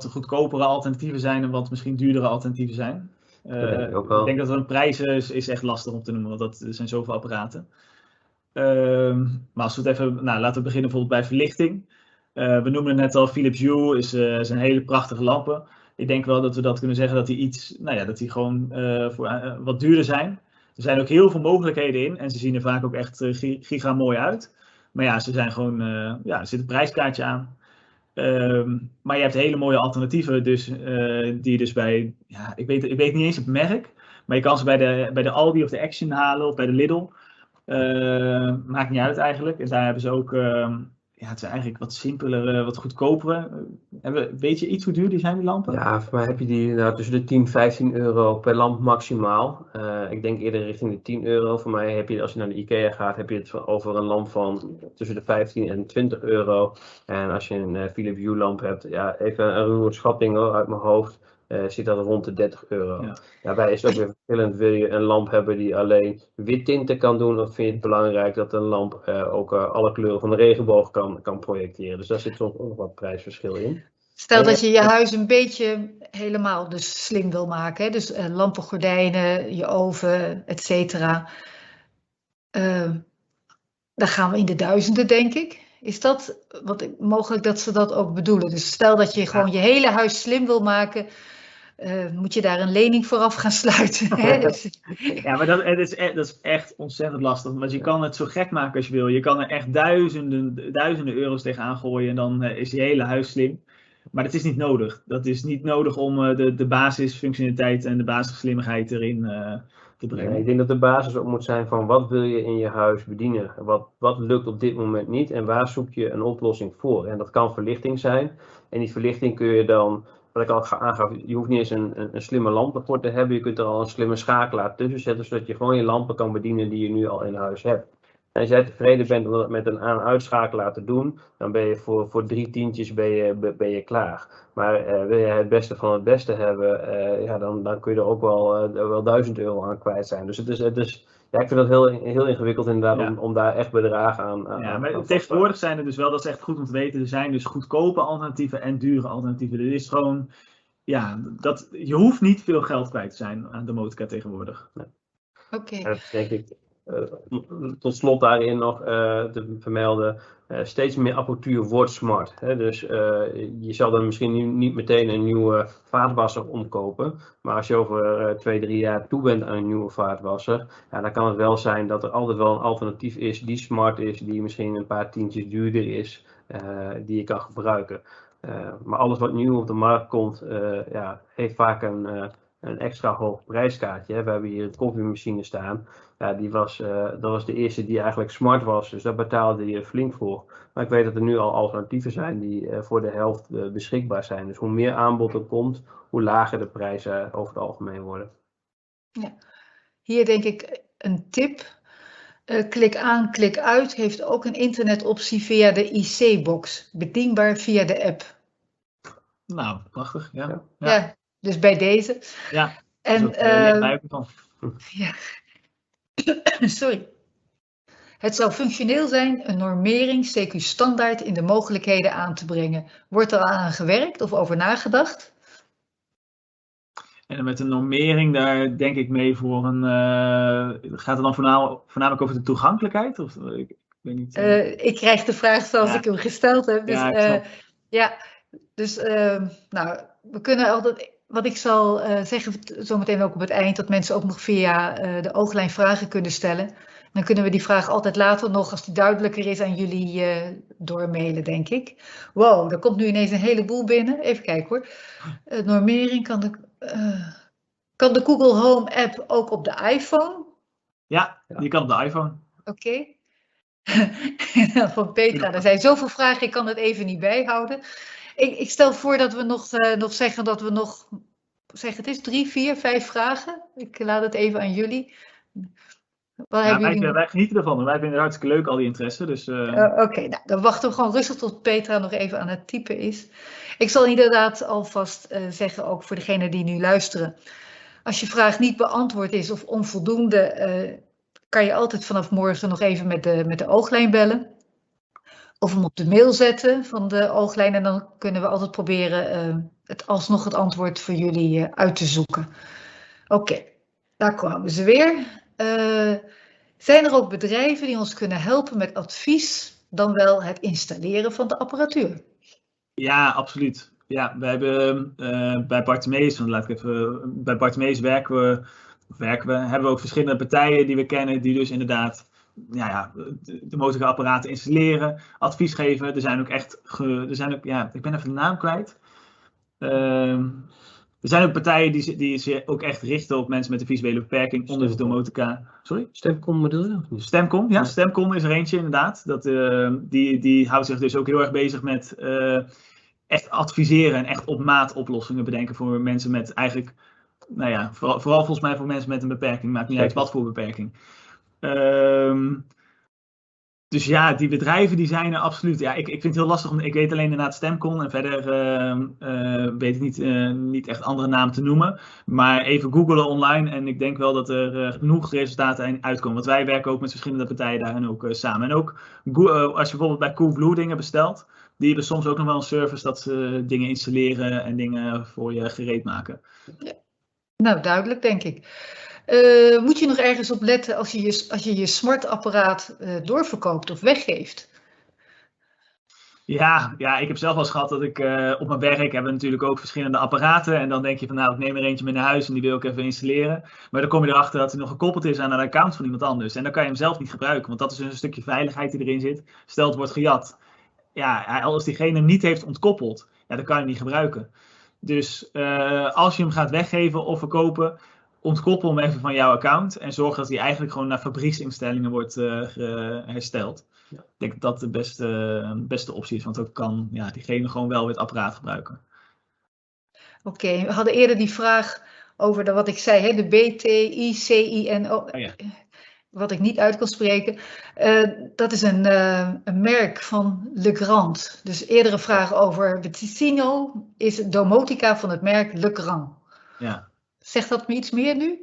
goedkopere alternatieven zijn en wat misschien duurdere alternatieven zijn. Ik denk dat een prijs is echt lastig om te noemen, want dat zijn zoveel apparaten. Maar als we het even, laten we beginnen bijvoorbeeld bij verlichting. We noemen het net al, Philips Hue zijn hele prachtige lampen. Ik denk wel dat we dat kunnen zeggen dat die gewoon wat duurder zijn. Er zijn ook heel veel mogelijkheden in en ze zien er vaak ook echt giga mooi uit. Maar ja, ze zijn gewoon, er zit een prijskaartje aan. Maar je hebt hele mooie alternatieven, dus, die je dus bij, ik weet niet eens het merk, maar je kan ze bij de Aldi of de Action halen of bij de Lidl. Maakt niet uit eigenlijk. En daar hebben ze ook, het zijn eigenlijk wat simpelere, wat goedkopere. Weet je iets hoe duur die zijn, die lampen? Ja, voor mij heb je die tussen de 10 en 15 euro per lamp maximaal. Ik denk eerder richting de 10 euro. Voor mij heb je, als je naar de IKEA gaat, heb je het over een lamp van tussen de 15 en 20 euro. En als je een Philips Hue lamp hebt, even een ruwe schatting uit mijn hoofd, zit dat rond de 30 euro. Ja. Daarbij is het ook weer verschillend. Wil je een lamp hebben die alleen wit tinten kan doen, of vind je het belangrijk dat een lamp ook alle kleuren van de regenboog kan projecteren? Dus daar zit soms ook nog wat prijsverschil in. Stel dat je je huis een beetje helemaal dus slim wil maken, hè? Dus lampen, gordijnen, je oven, et cetera. Dan gaan we in de duizenden, denk ik. Is dat mogelijk dat ze dat ook bedoelen? Dus stel dat je gewoon je hele huis slim wil maken, moet je daar een lening vooraf gaan sluiten. Hè? Ja, maar dat is echt ontzettend lastig. Want je kan het zo gek maken als je wil. Je kan er echt duizenden euro's tegenaan gooien en dan is je hele huis slim. Maar dat is niet nodig. Dat is niet nodig om de basisfunctionaliteit en de basisslimmigheid erin te brengen. Ja, ik denk dat de basis ook moet zijn van wat wil je in je huis bedienen? Wat lukt op dit moment niet en waar zoek je een oplossing voor? En dat kan verlichting zijn. En die verlichting kun je dan wat ik al aangaf, je hoeft niet eens een slimme lamp ervoor te hebben. Je kunt er al een slimme schakelaar tussen zetten, zodat je gewoon je lampen kan bedienen die je nu al in huis hebt. En als jij tevreden bent om dat met een aan-uitschakelaar te doen, dan ben je voor 3 tientjes ben je klaar. Maar wil je het beste van het beste hebben, dan kun je er ook wel 1.000 euro aan kwijt zijn. Dus het is ja, ik vind dat heel ingewikkeld inderdaad, ja. om daar echt bedragen aan. Ja, maar tegenwoordig zijn er dus wel, dat is echt goed om te weten, er zijn dus goedkope alternatieven en dure alternatieven. Dit is gewoon, ja, je hoeft niet veel geld kwijt te zijn aan Domotica tegenwoordig. Nee. Oké. Ja, dat denk ik. Tot slot daarin nog te vermelden, steeds meer apparatuur wordt smart. Hè? Dus je zal er misschien niet meteen een nieuwe vaatwasser omkopen. Maar als je over 2-3 jaar toe bent aan een nieuwe vaatwasser, ja, dan kan het wel zijn dat er altijd wel een alternatief is die smart is, die misschien een paar tientjes duurder is, die je kan gebruiken. Maar alles wat nieuw op de markt komt, heeft vaak een extra hoog prijskaartje. Hè? We hebben hier een koffiemachine staan. Ja, dat was de eerste die eigenlijk smart was, dus daar betaalde je flink voor. Maar ik weet dat er nu al alternatieven zijn die voor de helft beschikbaar zijn. Dus hoe meer aanbod er komt, hoe lager de prijzen over het algemeen worden. Ja. Hier denk ik een tip. Klik aan, klik uit heeft ook een internetoptie via de IC-box, bedienbaar via de app. Nou, prachtig. Ja, ja dus bij deze. Ja, en ja. Sorry. Het zou functioneel zijn een normering CQ-standaard in de mogelijkheden aan te brengen. Wordt er aan gewerkt of over nagedacht? En met een normering, daar denk ik mee voor een. Gaat het dan voornamelijk over de toegankelijkheid? Of, ik weet niet. Ik krijg de vraag zoals ik hem gesteld heb. Dus, we kunnen altijd. Wat ik zal zeggen, zometeen ook op het eind, dat mensen ook nog via de ooglijn vragen kunnen stellen. Dan kunnen we die vraag altijd later nog, als die duidelijker is, aan jullie doormailen, denk ik. Wow, er komt nu ineens een heleboel binnen. Even kijken hoor. Normering, kan de Google Home app ook op de iPhone? Ja, die kan op de iPhone. Oké. Van Petra, er zijn zoveel vragen, ik kan het even niet bijhouden. Ik stel voor dat we nog zeggen het is 3, 4, 5 vragen. Ik laat het even aan jullie. Wij genieten ervan. Wij vinden het hartstikke leuk, al die interesse. Dus, Oké, dan wachten we gewoon rustig tot Petra nog even aan het typen is. Ik zal inderdaad alvast zeggen, ook voor degenen die nu luisteren. Als je vraag niet beantwoord is of onvoldoende, kan je altijd vanaf morgen nog even met de ooglijn bellen. Of hem op de mail zetten van de ooglijn. En dan kunnen we altijd proberen alsnog het antwoord voor jullie uit te zoeken. Oké, daar kwamen ze weer. Zijn er ook bedrijven die ons kunnen helpen met advies, dan wel het installeren van de apparatuur? Ja, absoluut. Ja, wij hebben bij Bartiméus hebben we ook verschillende partijen die we kennen, die dus inderdaad. De motorkaapparaten installeren, advies geven. Ik ben even de naam kwijt. Er zijn ook partijen die zich ook echt richten op mensen met een visuele beperking onder de domotica. Sorry? Stemcom bedoel je? Stemcom, ja. Stemcom is er eentje inderdaad. Die houdt zich dus ook heel erg bezig met echt adviseren en echt op maat oplossingen bedenken voor mensen met eigenlijk, vooral volgens mij voor mensen met een beperking. Maakt niet uit wat voor beperking. Dus ja, die bedrijven die zijn er absoluut. Ja, ik vind het heel lastig, ik weet alleen inderdaad Stemcom en verder weet ik niet echt andere namen te noemen. Maar even googelen online en ik denk wel dat er genoeg resultaten uitkomen. Want wij werken ook met verschillende partijen daarin ook samen. En ook als je bijvoorbeeld bij Coolblue dingen bestelt, die hebben soms ook nog wel een service dat ze dingen installeren en dingen voor je gereed maken. Ja. Nou, duidelijk denk ik. Moet je nog ergens op letten als je je smartapparaat doorverkoopt of weggeeft? Ja, ik heb zelf wel eens gehad dat ik op mijn werk hebben natuurlijk ook verschillende apparaten. En dan denk je van ik neem er eentje mee naar huis en die wil ik even installeren. Maar dan kom je erachter dat hij nog gekoppeld is aan een account van iemand anders. En dan kan je hem zelf niet gebruiken, want dat is dus een stukje veiligheid die erin zit. Stel het wordt gejat. Ja, als diegene hem niet heeft ontkoppeld, dan kan je hem niet gebruiken. Dus als je hem gaat weggeven of verkopen, ontkoppel hem even van jouw account en zorg dat hij eigenlijk gewoon naar fabrieksinstellingen wordt hersteld. Ja. Ik denk dat de beste optie is, want ook kan diegene gewoon wel weer het apparaat gebruiken. Oké, we hadden eerder die vraag over wat ik zei, hè? De BTICINO, oh ja, wat ik niet uit kon spreken. Dat is een merk van Le Grand. Dus eerdere vraag over Beticino is Domotica van het merk Le Grand. Ja. Zegt dat me iets meer nu?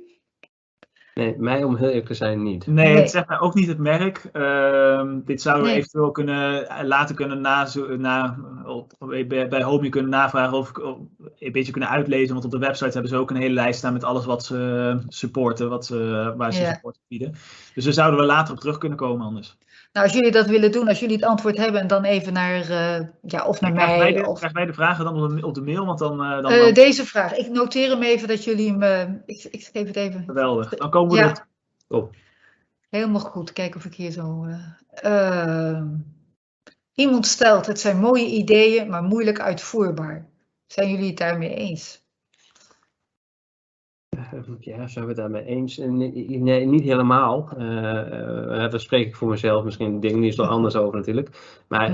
Nee, mij om heel eerlijk te zijn niet. Nee, het zegt mij ook niet het merk. Dit zouden we eventueel kunnen later kunnen bij Homey kunnen navragen of een beetje kunnen uitlezen. Want op de website hebben ze ook een hele lijst staan met alles wat ze supporten, waar ze support bieden. Dus daar zouden we later op terug kunnen komen anders. Nou, als jullie dat willen doen, als jullie het antwoord hebben, dan even naar, of naar mij. Krijgen wij de vragen dan op de mail? Want dan deze vraag. Ik noteer hem even dat jullie hem... Ik schreef het even. Geweldig. Dan komen we er... Oh. Helemaal goed. Kijken of ik hier zo... iemand stelt, het zijn mooie ideeën, maar moeilijk uitvoerbaar. Zijn jullie het daarmee eens? Ja, zijn we het daarmee eens? Nee, niet helemaal. Daar spreek ik voor mezelf. Misschien denk ik niet zo anders over natuurlijk. Maar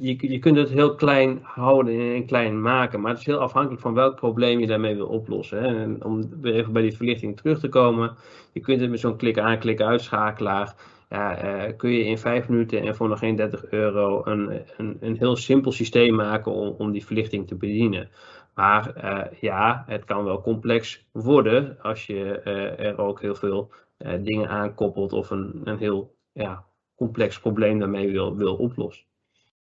je kunt het heel klein houden en klein maken. Maar het is heel afhankelijk van welk probleem je daarmee wil oplossen. Hè. En om weer even bij die verlichting terug te komen. Je kunt het met zo'n klik aan, klik uitschakelaar. Ja, kun je in 5 minuten en voor nog geen €30 een heel simpel systeem maken om die verlichting te bedienen. Maar het kan wel complex worden als je er ook heel veel dingen aan koppelt of een heel complex probleem daarmee wil oplossen.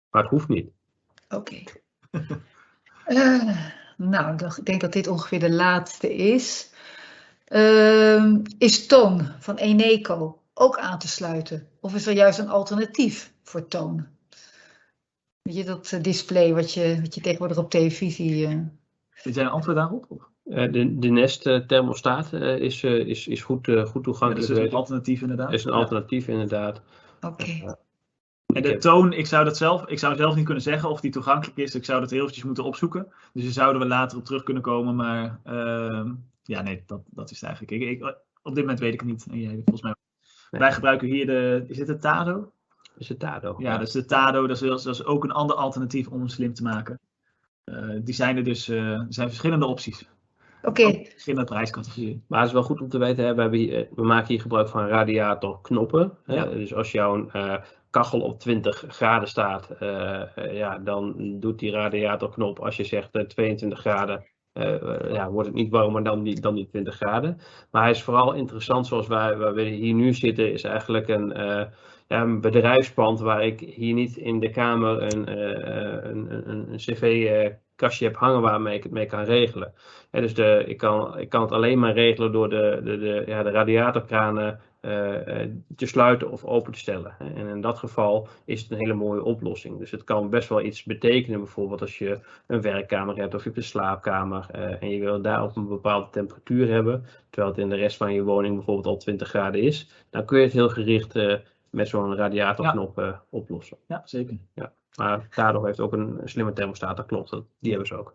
Maar het hoeft niet. Oké. Nou, ik denk dat dit ongeveer de laatste is. Is Toon van Eneco ook aan te sluiten? Of is er juist een alternatief voor Toon? Weet je, dat display wat je tegenwoordig op televisie... Is er een antwoord daarop? De Nest thermostaat is goed toegankelijk. Dat is een alternatief inderdaad. Oké. En de Toon, ik zou zelf niet kunnen zeggen of die toegankelijk is. Ik zou dat heel eventjes moeten opzoeken. Dus daar zouden we later op terug kunnen komen. Maar dat is het eigenlijk. Op dit moment weet ik het niet. En jij, volgens mij. Nee. Wij gebruiken hier is dit de Tado? Dat is de Tado. Ja, dat is de Tado. Dat is ook een ander alternatief om hem slim te maken. Er zijn verschillende opties. Oké. Verschillende prijscategorieën. Maar het is wel goed om te weten, hè, we maken hier gebruik van radiatorknoppen. Hè? Ja. Dus als jouw kachel op 20 graden staat, dan doet die radiatorknop, als je zegt 22 graden, wordt het niet warmer dan die 20 graden. Maar hij is vooral interessant, zoals waar we hier nu zitten, is eigenlijk een bedrijfspand waar ik hier niet in de kamer een cv-kastje heb hangen waarmee ik het mee kan regelen. Ja, dus ik kan het alleen maar regelen door de radiatorkranen te sluiten of open te stellen. En in dat geval is het een hele mooie oplossing. Dus het kan best wel iets betekenen, bijvoorbeeld als je een werkkamer hebt of je hebt een slaapkamer en je wil daar op een bepaalde temperatuur hebben, terwijl het in de rest van je woning bijvoorbeeld al 20 graden is, dan kun je het heel gericht met zo'n radiatorknop oplossen. Ja, zeker. Ja. Maar daardoor heeft ook een slimme thermostaat, dat klopt, die hebben ze ook.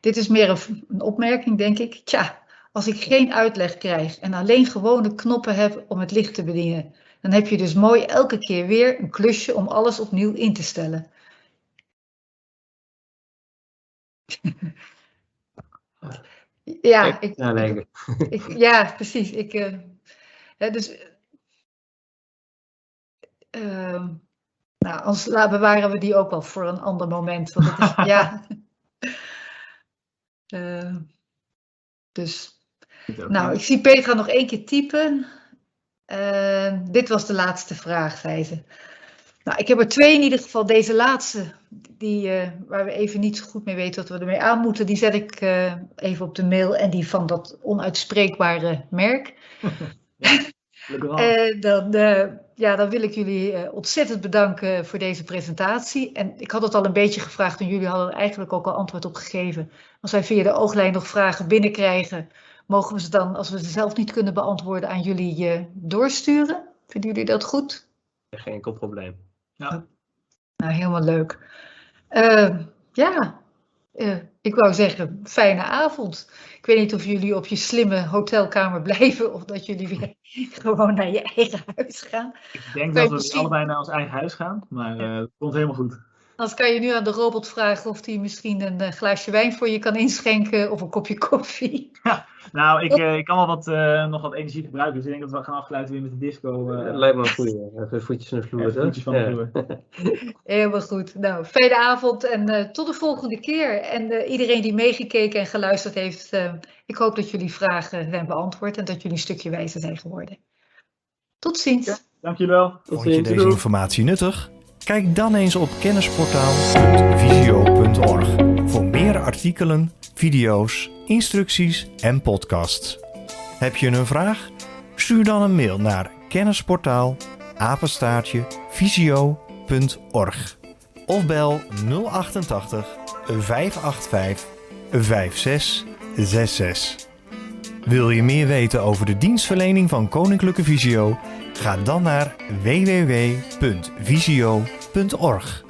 Dit is meer een opmerking, denk ik. Tja, als ik geen uitleg krijg en alleen gewone knoppen heb om het licht te bedienen, dan heb je dus mooi elke keer weer een klusje om alles opnieuw in te stellen. Ja, precies. Anders bewaren we die ook al voor een ander moment. Want het is, ik zie Petra nog 1 keer typen. Dit was de laatste vraag, zei ze. Nou, ik heb er 2 in ieder geval. Deze laatste, waar we even niet zo goed mee weten wat we ermee aan moeten, die zet ik even op de mail. En die van dat onuitspreekbare merk. Dan wil ik jullie ontzettend bedanken voor deze presentatie. En ik had het al een beetje gevraagd en jullie hadden er eigenlijk ook al antwoord op gegeven. Als wij via de ooglijn nog vragen binnenkrijgen, mogen we ze dan, als we ze zelf niet kunnen beantwoorden, aan jullie doorsturen. Vinden jullie dat goed? Geen enkel probleem. Ja. Nou, helemaal leuk. Ik wou zeggen, fijne avond. Ik weet niet of jullie op je slimme hotelkamer blijven of dat jullie weer gewoon naar je eigen huis gaan. Ik denk dat we allebei naar ons eigen huis gaan, maar het komt helemaal goed. Anders kan je nu aan de robot vragen of hij misschien een glaasje wijn voor je kan inschenken of een kopje koffie. Ja, nou, ik kan wel nog wat energie gebruiken, dus ik denk dat we gaan afsluiten weer met de disco. Lijkt me een goede. Even voetjes naar de vloer. Voetjes van de vloer. Helemaal goed. Nou, fijne avond en tot de volgende keer. En iedereen die meegekeken en geluisterd heeft, ik hoop dat jullie vragen zijn beantwoord en dat jullie een stukje wijzer zijn geworden. Tot ziens. Ja, dankjewel. Vond je deze informatie nuttig? Kijk dan eens op kennisportaal.visio.org voor meer artikelen, video's, instructies en podcasts. Heb je een vraag? Stuur dan een mail naar kennisportaal@visio.org of bel 088 585 5666. Wil je meer weten over de dienstverlening van Koninklijke Visio? Ga dan naar www.visio.org.